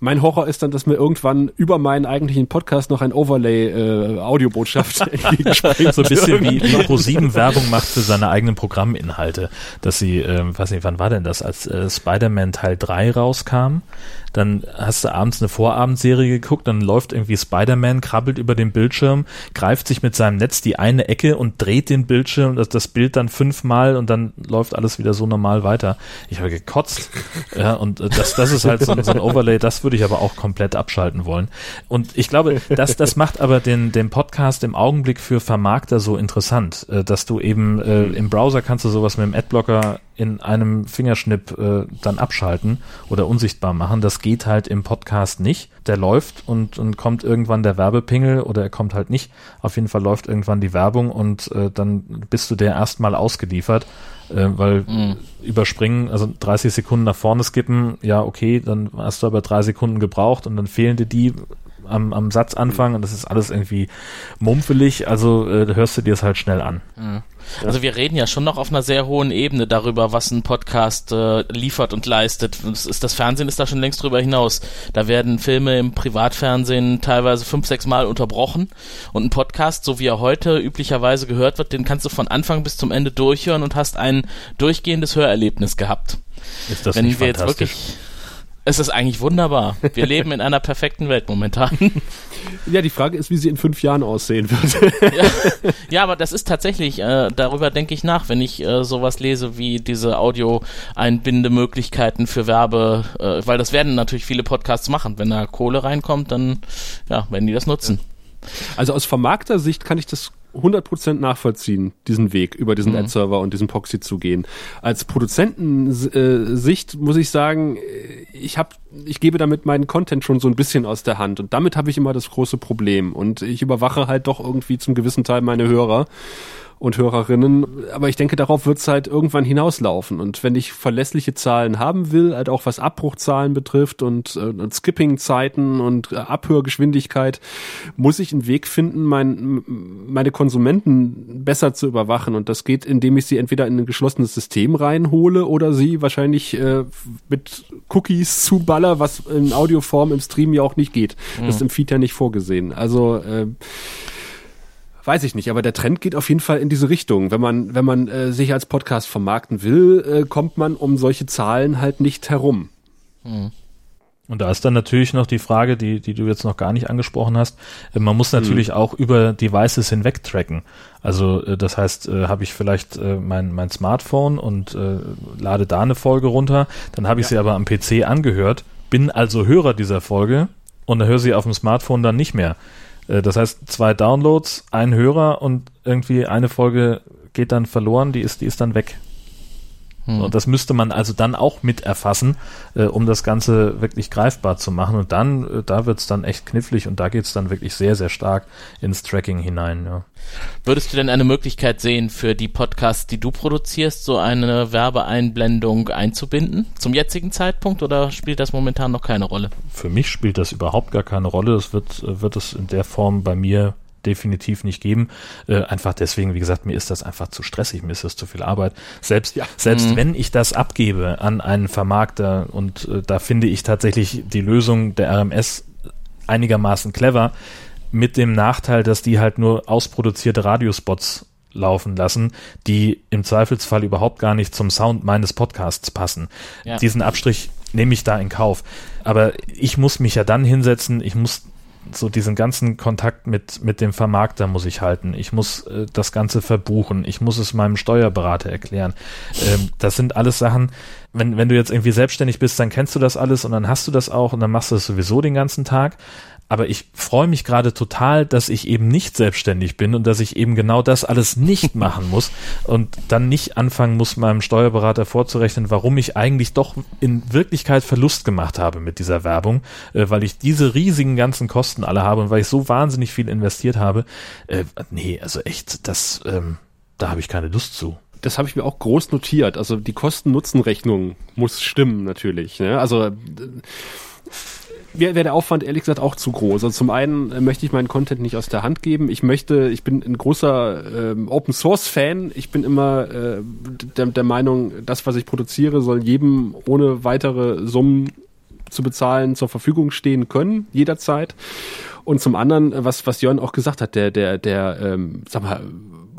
mein Horror ist dann, dass mir irgendwann über meinen eigentlichen Podcast noch ein Overlay-Audiobotschaft äh, entgegenspringt. So ein bisschen wie Pro sieben Werbung macht für seine eigenen Programminhalte. Dass sie, äh, weiß nicht, wann war denn das? Als äh, Spider-Man Teil drei rauskam, dann hast du abends eine Vorabendserie geguckt, dann läuft irgendwie Spider-Man, krabbelt über den Bildschirm, greift sich mit seinem Netz die eine Ecke und dreht den Bildschirm, das, das Bild dann fünfmal und dann läuft alles wieder so normal weiter. Ich habe gekotzt. Ja, und äh, das, das ist halt so, so ein Overlay, das würde ich aber auch komplett abschalten wollen. Und ich glaube, das, das macht aber den, den Podcast im Augenblick für Vermarkter so interessant, äh, dass du eben äh, im Browser kannst du sowas mit dem Adblocker in einem Fingerschnipp äh, dann abschalten oder unsichtbar machen. Das geht halt im Podcast nicht. Der läuft und, und kommt irgendwann der Werbepingel oder er kommt halt nicht. Auf jeden Fall läuft irgendwann die Werbung und äh, dann bist du der erstmal ausgeliefert, äh, weil mhm. überspringen, also dreißig Sekunden nach vorne skippen, ja okay, dann hast du aber drei Sekunden gebraucht und dann fehlen dir die am, am Satzanfang und das ist alles irgendwie mumpfelig, also äh, hörst du dir es halt schnell an. Mhm. Also wir reden ja schon noch auf einer sehr hohen Ebene darüber, was ein Podcast äh, liefert und leistet. Das, ist, das Fernsehen ist da schon längst drüber hinaus. Da werden Filme im Privatfernsehen teilweise fünf, sechs Mal unterbrochen und ein Podcast, so wie er heute üblicherweise gehört wird, den kannst du von Anfang bis zum Ende durchhören und hast ein durchgehendes Hörerlebnis gehabt. Ist das Wenn nicht wir fantastisch? Jetzt wirklich Es ist eigentlich wunderbar. Wir leben in einer perfekten Welt momentan. Ja, die Frage ist, wie sie in fünf Jahren aussehen wird. Ja, ja, aber das ist tatsächlich, äh, darüber denke ich nach, wenn ich äh, sowas lese wie diese Audio-Einbindemöglichkeiten für Werbe, äh, weil das werden natürlich viele Podcasts machen. Wenn da Kohle reinkommt, dann ja, werden die das nutzen. Also aus Vermarkter-Sicht kann ich das hundert Prozent nachvollziehen, diesen Weg über diesen mhm. Ad-Server und diesen Proxy zu gehen. Als Produzentensicht muss ich sagen, ich habe, ich gebe damit meinen Content schon so ein bisschen aus der Hand und damit habe ich immer das große Problem und ich überwache halt doch irgendwie zum gewissen Teil meine Hörer und Hörerinnen, aber ich denke, darauf wird es halt irgendwann hinauslaufen und wenn ich verlässliche Zahlen haben will, halt auch was Abbruchzahlen betrifft und, und Skipping-Zeiten und Abhörgeschwindigkeit, muss ich einen Weg finden, mein, meine Konsumenten besser zu überwachen und das geht, indem ich sie entweder in ein geschlossenes System reinhole oder sie wahrscheinlich äh, mit Cookies zuballer, was in Audioform im Stream ja auch nicht geht. Mhm. Das ist im Feed ja nicht vorgesehen. Also äh, weiß ich nicht, aber der Trend geht auf jeden Fall in diese Richtung. Wenn man, wenn man äh, sich als Podcast vermarkten will, äh, kommt man um solche Zahlen halt nicht herum. Hm. Und da ist dann natürlich noch die Frage, die die du jetzt noch gar nicht angesprochen hast, man muss natürlich hm. auch über Devices hinweg tracken. Also das heißt, äh, habe ich vielleicht äh, mein mein Smartphone und äh, lade da eine Folge runter, dann habe ich ja. sie aber am P C angehört, bin also Hörer dieser Folge und höre sie auf dem Smartphone dann nicht mehr. Äh, das heißt, zwei Downloads, ein Hörer und irgendwie eine Folge geht dann verloren, die ist die ist dann weg. Und das müsste man also dann auch mit erfassen, äh, um das Ganze wirklich greifbar zu machen. Und dann, äh, da wird's dann echt knifflig und da geht's dann wirklich sehr, sehr stark ins Tracking hinein. Ja. Würdest du denn eine Möglichkeit sehen, für die Podcasts, die du produzierst, so eine Werbeeinblendung einzubinden zum jetzigen Zeitpunkt, oder spielt das momentan noch keine Rolle? Für mich spielt das überhaupt gar keine Rolle. Das wird, wird es in der Form bei mir definitiv nicht geben. Äh, einfach deswegen, wie gesagt, mir ist das einfach zu stressig, mir ist das zu viel Arbeit. Selbst ja. selbst mhm. wenn ich das abgebe an einen Vermarkter, und äh, da finde ich tatsächlich die Lösung der R M S einigermaßen clever, mit dem Nachteil, dass die halt nur ausproduzierte Radiospots laufen lassen, die im Zweifelsfall überhaupt gar nicht zum Sound meines Podcasts passen. Ja. Diesen Abstrich nehme ich da in Kauf. Aber ich muss mich ja dann hinsetzen, ich muss so diesen ganzen Kontakt mit, mit dem Vermarkter muss ich halten. Ich muss äh, das Ganze verbuchen. Ich muss es meinem Steuerberater erklären. Ähm, das sind alles Sachen, wenn, wenn du jetzt irgendwie selbstständig bist, dann kennst du das alles und dann hast du das auch und dann machst du das sowieso den ganzen Tag. Aber ich freue mich gerade total, dass ich eben nicht selbstständig bin und dass ich eben genau das alles nicht machen muss und dann nicht anfangen muss, meinem Steuerberater vorzurechnen, warum ich eigentlich doch in Wirklichkeit Verlust gemacht habe mit dieser Werbung, äh, weil ich diese riesigen ganzen Kosten alle habe und weil ich so wahnsinnig viel investiert habe. Äh, nee, also echt, das, ähm, da habe ich keine Lust zu. Das habe ich mir auch groß notiert. Also die Kosten-Nutzen-Rechnung muss stimmen natürlich, ne? Also wäre der Aufwand ehrlich gesagt auch zu groß. Also zum einen möchte ich meinen Content nicht aus der Hand geben. Ich möchte, ich bin ein großer ähm, Open-Source-Fan. Ich bin immer äh, der, der Meinung, das, was ich produziere, soll jedem ohne weitere Summen zu bezahlen zur Verfügung stehen können, jederzeit. Und zum anderen, was was Jörn auch gesagt hat, der der der ähm, sag mal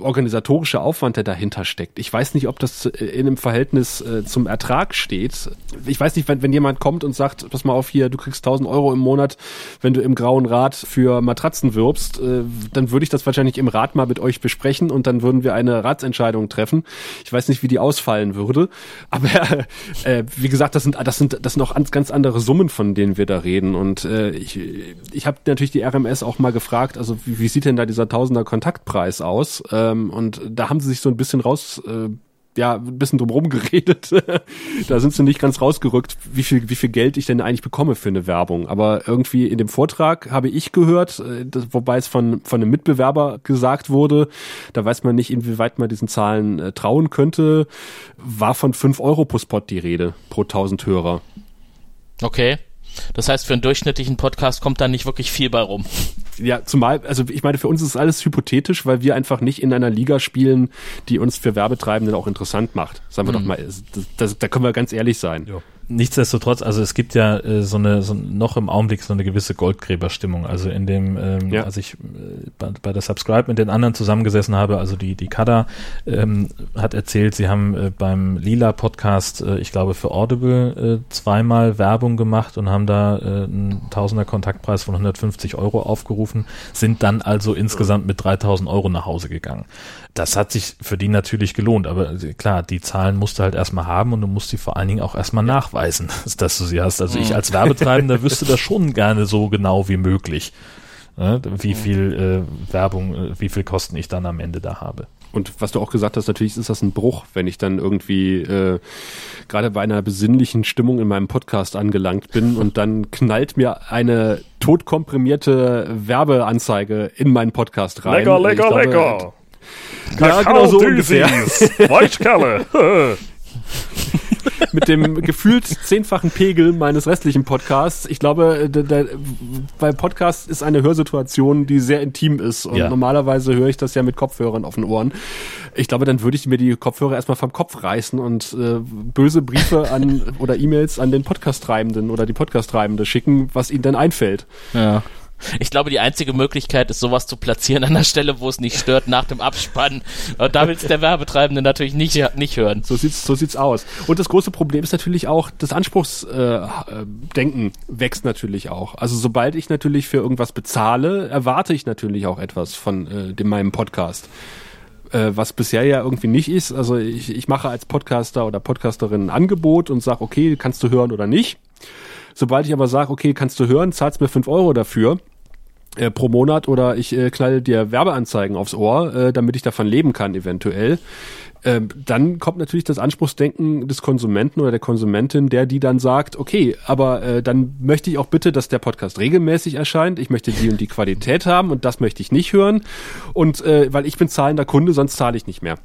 organisatorische Aufwand, der dahinter steckt. Ich weiß nicht, ob das in einem Verhältnis äh, zum Ertrag steht. Ich weiß nicht, wenn, wenn jemand kommt und sagt, pass mal auf hier, du kriegst tausend Euro im Monat, wenn du im Grauen Rat für Matratzen wirbst, äh, dann würde ich das wahrscheinlich im Rat mal mit euch besprechen und dann würden wir eine Ratsentscheidung treffen. Ich weiß nicht, wie die ausfallen würde, aber äh, wie gesagt, das sind das sind das sind auch ganz andere Summen, von denen wir da reden, und äh, ich ich habe natürlich die R M S auch mal gefragt, also wie, wie sieht denn da dieser Tausender Kontaktpreis aus? Äh, Und da haben sie sich so ein bisschen raus, äh, ja, ein bisschen drumherum geredet. Da sind sie nicht ganz rausgerückt, wie viel, wie viel Geld ich denn eigentlich bekomme für eine Werbung. Aber irgendwie in dem Vortrag habe ich gehört, äh, das, wobei es von, von einem Mitbewerber gesagt wurde, da weiß man nicht, inwieweit man diesen Zahlen äh, trauen könnte, war von fünf Euro pro Spot die Rede, pro tausend Hörer. Okay. Das heißt, für einen durchschnittlichen Podcast kommt da nicht wirklich viel bei rum. Ja, zumal, also ich meine, für uns ist alles hypothetisch, weil wir einfach nicht in einer Liga spielen, die uns für Werbetreibende auch interessant macht. Sagen wir mhm. doch mal, das, das, da können wir ganz ehrlich sein. Ja. Nichtsdestotrotz, also es gibt ja äh, so eine, so noch im Augenblick so eine gewisse Goldgräberstimmung. Also in dem, ähm, ja. als ich äh, bei, bei der Subscribe mit den anderen zusammengesessen habe, also die die Kada ähm, hat erzählt, sie haben äh, beim Lila-Podcast, äh, ich glaube für Audible, äh, zweimal Werbung gemacht und haben da äh, einen Tausender Kontaktpreis von hundertfünfzig Euro aufgerufen, sind dann also insgesamt mit dreitausend Euro nach Hause gegangen. Das hat sich für die natürlich gelohnt, aber klar, die Zahlen musst du halt erstmal haben und du musst die vor allen Dingen auch erstmal ja. nachweisen, dass du sie hast. Also ich als Werbetreibender wüsste das schon gerne so genau wie möglich, wie viel äh, Werbung, wie viel Kosten ich dann am Ende da habe. Und was du auch gesagt hast, natürlich ist das ein Bruch, wenn ich dann irgendwie äh, gerade bei einer besinnlichen Stimmung in meinem Podcast angelangt bin und dann knallt mir eine totkomprimierte Werbeanzeige in meinen Podcast rein. Lecker, lecker, glaube, lecker. Ja, genau so ungefähr. Weichkerle. Mit dem gefühlt zehnfachen Pegel meines restlichen Podcasts. Ich glaube, der, der, bei Podcast ist eine Hörsituation, die sehr intim ist. Und ja. normalerweise höre ich das ja mit Kopfhörern auf den Ohren. Ich glaube, dann würde ich mir die Kopfhörer erstmal vom Kopf reißen und äh, böse Briefe an oder E-Mails an den Podcast-Treibenden oder die Podcast-Treibende schicken, was ihnen dann einfällt. Ja. Ich glaube, die einzige Möglichkeit ist, sowas zu platzieren an der Stelle, wo es nicht stört, nach dem Abspann. Und da will es der Werbetreibende natürlich nicht, nicht hören. So sieht's, so sieht's aus. Und das große Problem ist natürlich auch, das Anspruchsdenken wächst natürlich auch. Also sobald ich natürlich für irgendwas bezahle, erwarte ich natürlich auch etwas von äh, dem, meinem Podcast. Äh, was bisher ja irgendwie nicht ist. Also ich, ich mache als Podcaster oder Podcasterin ein Angebot und sage, okay, kannst du hören oder nicht. Sobald ich aber sage, okay, kannst du hören, zahlst mir fünf Euro dafür äh, pro Monat oder ich äh, knalle dir Werbeanzeigen aufs Ohr, äh, damit ich davon leben kann eventuell, äh, dann kommt natürlich das Anspruchsdenken des Konsumenten oder der Konsumentin, der die dann sagt, okay, aber äh, dann möchte ich auch bitte, dass der Podcast regelmäßig erscheint, ich möchte die und die Qualität haben und das möchte ich nicht hören und äh, weil ich bin zahlender Kunde, sonst zahle ich nicht mehr.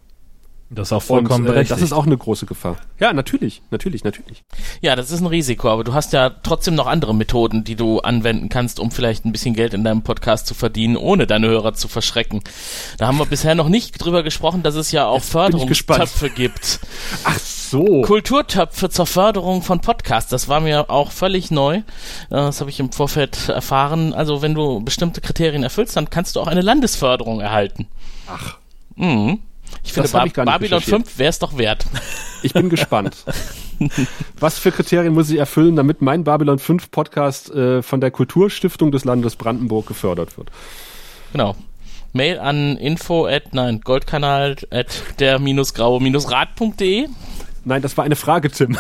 Das ist auch vollkommen berechtigt. Und, äh, das ist auch eine große Gefahr. Ja, natürlich, natürlich, natürlich. Ja, das ist ein Risiko, aber du hast ja trotzdem noch andere Methoden, die du anwenden kannst, um vielleicht ein bisschen Geld in deinem Podcast zu verdienen, ohne deine Hörer zu verschrecken. Da haben wir bisher noch nicht drüber gesprochen, dass es ja auch Jetzt Förderungstöpfe gibt. Ach so. Kulturtöpfe zur Förderung von Podcasts, das war mir auch völlig neu. Das habe ich im Vorfeld erfahren. Also wenn du bestimmte Kriterien erfüllst, dann kannst du auch eine Landesförderung erhalten. Ach. Mhm. Ich finde, ba- ich Babylon fünf wäre es doch wert. Ich bin gespannt. Was für Kriterien muss ich erfüllen, damit mein Babylon fünf Podcast äh, von der Kulturstiftung des Landes Brandenburg gefördert wird? Genau. Mail an info at, nein, goldkanal at der-graue-rat.de. Nein, das war eine Frage, Tim.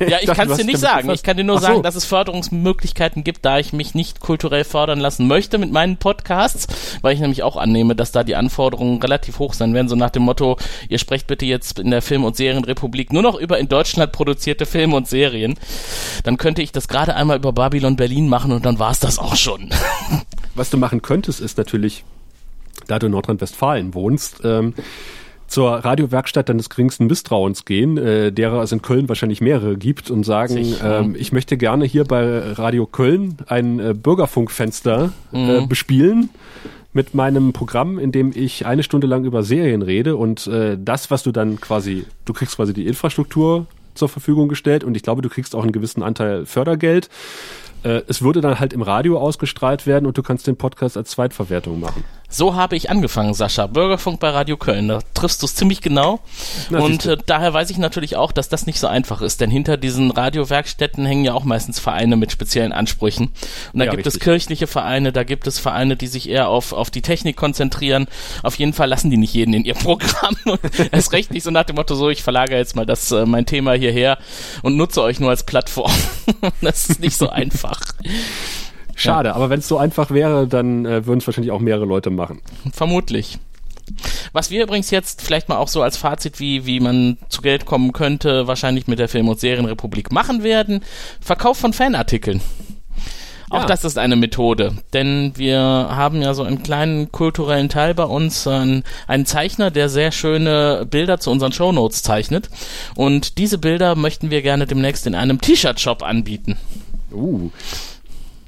Ja, ich kann es dir nicht sagen. Ich kann dir nur so. sagen, dass es Förderungsmöglichkeiten gibt, da ich mich nicht kulturell fördern lassen möchte mit meinen Podcasts, weil ich nämlich auch annehme, dass da die Anforderungen relativ hoch sein werden, so nach dem Motto, ihr sprecht bitte jetzt in der Film- und Serienrepublik nur noch über in Deutschland produzierte Filme und Serien. Dann könnte ich das gerade einmal über Babylon Berlin machen und dann war es das auch schon. Was du machen könntest, ist natürlich, da du in Nordrhein-Westfalen wohnst, ähm, zur Radiowerkstatt deines geringsten Misstrauens gehen, äh, derer es in Köln wahrscheinlich mehrere gibt und sagen, ich, ähm, ich möchte gerne hier bei Radio Köln ein äh, Bürgerfunkfenster mhm. äh, bespielen mit meinem Programm, in dem ich eine Stunde lang über Serien rede und äh, das, was du dann quasi, du kriegst quasi die Infrastruktur zur Verfügung gestellt und ich glaube, du kriegst auch einen gewissen Anteil Fördergeld. Es würde dann halt im Radio ausgestrahlt werden und du kannst den Podcast als Zweitverwertung machen. So habe ich angefangen, Sascha. Bürgerfunk bei Radio Köln, da triffst du es ziemlich genau. Na, und äh, daher weiß ich natürlich auch, dass das nicht so einfach ist, denn hinter diesen Radiowerkstätten hängen ja auch meistens Vereine mit speziellen Ansprüchen. Und da ja, gibt richtig. es kirchliche Vereine, da gibt es Vereine, die sich eher auf, auf die Technik konzentrieren. Auf jeden Fall lassen die nicht jeden in ihr Programm. Und es reicht nicht so nach dem Motto, so ich verlagere jetzt mal das äh, mein Thema hierher und nutze euch nur als Plattform. Das ist nicht so einfach. Schade, ja. Aber wenn es so einfach wäre, dann äh, würden es wahrscheinlich auch mehrere Leute machen. Vermutlich. Was wir übrigens jetzt vielleicht mal auch so als Fazit, wie, wie man zu Geld kommen könnte, wahrscheinlich mit der Film- und Serienrepublik machen werden, Verkauf von Fanartikeln. Auch ja. Das ist eine Methode, denn wir haben ja so einen kleinen kulturellen Teil bei uns, einen, einen Zeichner, der sehr schöne Bilder zu unseren Shownotes zeichnet und diese Bilder möchten wir gerne demnächst in einem T-Shirt-Shop anbieten. Uh.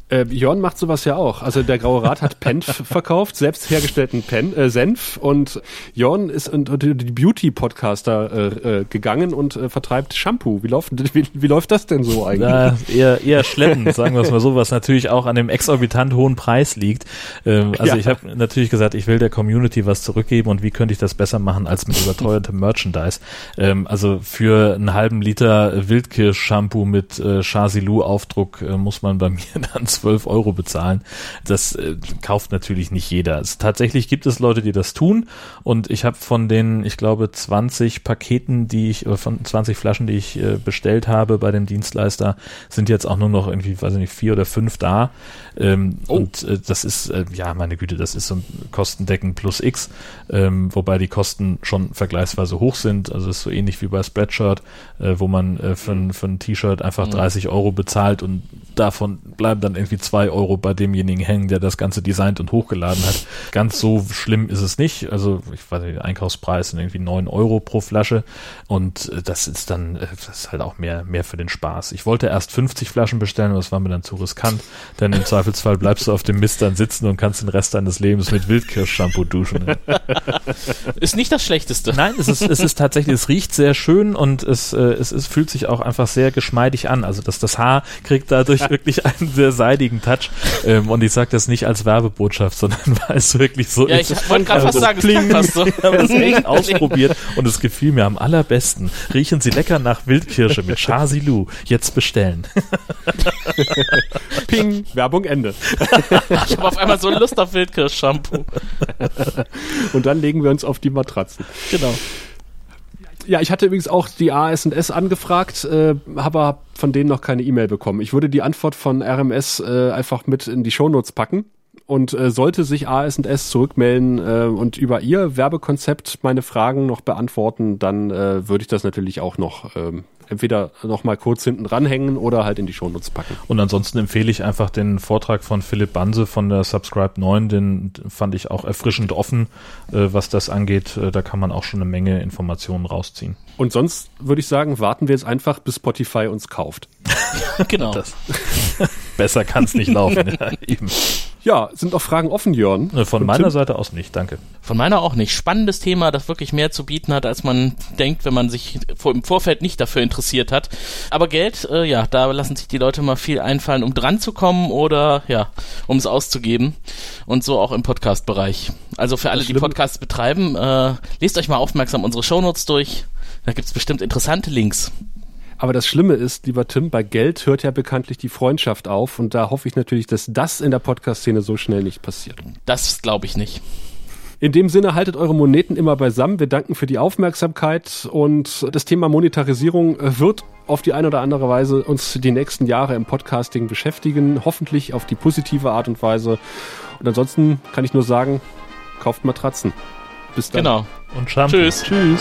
Äh, Jörn macht sowas ja auch. Also der Graue Rat hat Pen f- verkauft, selbst hergestellten Pen, äh, Senf und Jörn ist in, in die Beauty-Podcaster äh, gegangen und äh, vertreibt Shampoo. Wie läuft, wie, wie läuft das denn so eigentlich? Ja, eher, eher schleppend, sagen wir es mal so, was natürlich auch an dem exorbitant hohen Preis liegt. Ähm, also ja. Ich habe natürlich gesagt, ich will der Community was zurückgeben und wie könnte ich das besser machen als mit überteuertem Merchandise. Ähm, also für einen halben Liter Wildkirsch-Shampoo mit äh, Char-Silou-Aufdruck äh, muss man bei mir dann zwölf Euro bezahlen. Das äh, kauft natürlich nicht jeder. Es, tatsächlich gibt es Leute, die das tun und ich habe von den, ich glaube, zwanzig Paketen, die ich, äh, von zwanzig Flaschen, die ich äh, bestellt habe bei dem Dienstleister, sind jetzt auch nur noch irgendwie, weiß ich nicht, vier oder fünf da. Ähm, oh. Und äh, das ist, äh, ja, meine Güte, das ist so ein kostendeckend plus X, ähm, wobei die Kosten schon vergleichsweise hoch sind. Also es ist so ähnlich wie bei Spreadshirt, äh, wo man äh, für, mhm. für ein T-Shirt einfach mhm. dreißig Euro bezahlt und davon bleiben dann irgendwie zwei Euro bei demjenigen hängen, der das Ganze designt und hochgeladen hat. Ganz so schlimm ist es nicht. Also ich weiß nicht, Einkaufspreis sind irgendwie neun Euro pro Flasche und das ist dann, das ist halt auch mehr, mehr für den Spaß. Ich wollte erst fünfzig Flaschen bestellen, aber das war mir dann zu riskant, denn im Zweifelsfall bleibst du auf dem Mist dann sitzen und kannst den Rest deines Lebens mit Wildkirsch-Shampoo duschen. Ist nicht das Schlechteste. Nein, es ist, es ist tatsächlich, es riecht sehr schön und es, es, es fühlt sich auch einfach sehr geschmeidig an. Also dass das Haar kriegt dadurch wirklich einen sehr beleidigenden Touch. Ähm, und ich sage das nicht als Werbebotschaft, sondern weil es wirklich so ja, ist. Ja, ich wollte gerade was sagen, klingt fast so. Ich habe das echt ausprobiert und es gefiel mir am allerbesten. Riechen Sie lecker nach Wildkirsche mit Char-Silou. Jetzt bestellen. Ping, Werbung Ende. Ich habe auf einmal so Lust auf Wildkirsch-Shampoo. Und dann legen wir uns auf die Matratzen. Genau. Ja, ich hatte übrigens auch die A S und S angefragt, äh, habe von denen noch keine E-Mail bekommen. Ich würde die Antwort von R M S äh, einfach mit in die Shownotes packen und äh, sollte sich A S und S zurückmelden äh, und über ihr Werbekonzept meine Fragen noch beantworten, dann äh, würde ich das natürlich auch noch ähm, entweder noch mal kurz hinten ranhängen oder halt in die Shownotes packen. Und ansonsten empfehle ich einfach den Vortrag von Philipp Banse von der Subscribe neun, den fand ich auch erfrischend offen, äh, was das angeht. Äh, da kann man auch schon eine Menge Informationen rausziehen. Und sonst würde ich sagen, warten wir jetzt einfach, bis Spotify uns kauft. Genau. Das. Besser kann es nicht laufen. Ja, eben. Ja, sind noch Fragen offen, Jörn? Von und meiner Tim? Seite aus nicht, danke. Von meiner auch nicht. Spannendes Thema, das wirklich mehr zu bieten hat, als man denkt, wenn man sich im Vorfeld nicht dafür interessiert hat. Aber Geld, äh, ja, da lassen sich die Leute mal viel einfallen, um dran zu kommen oder, ja, um es auszugeben. Und so auch im Podcast-Bereich. Also für alle, die Podcasts betreiben, äh, lest euch mal aufmerksam unsere Shownotes durch. Da gibt's bestimmt interessante Links. Aber das Schlimme ist, lieber Tim, bei Geld hört ja bekanntlich die Freundschaft auf und da hoffe ich natürlich, dass das in der Podcast-Szene so schnell nicht passiert. Das glaube ich nicht. In dem Sinne, haltet eure Moneten immer beisammen. Wir danken für die Aufmerksamkeit und das Thema Monetarisierung wird auf die eine oder andere Weise uns die nächsten Jahre im Podcasting beschäftigen. Hoffentlich auf die positive Art und Weise. Und ansonsten kann ich nur sagen, kauft Matratzen. Bis dann. Genau. Und Shampoo. Tschüss. Tschüss.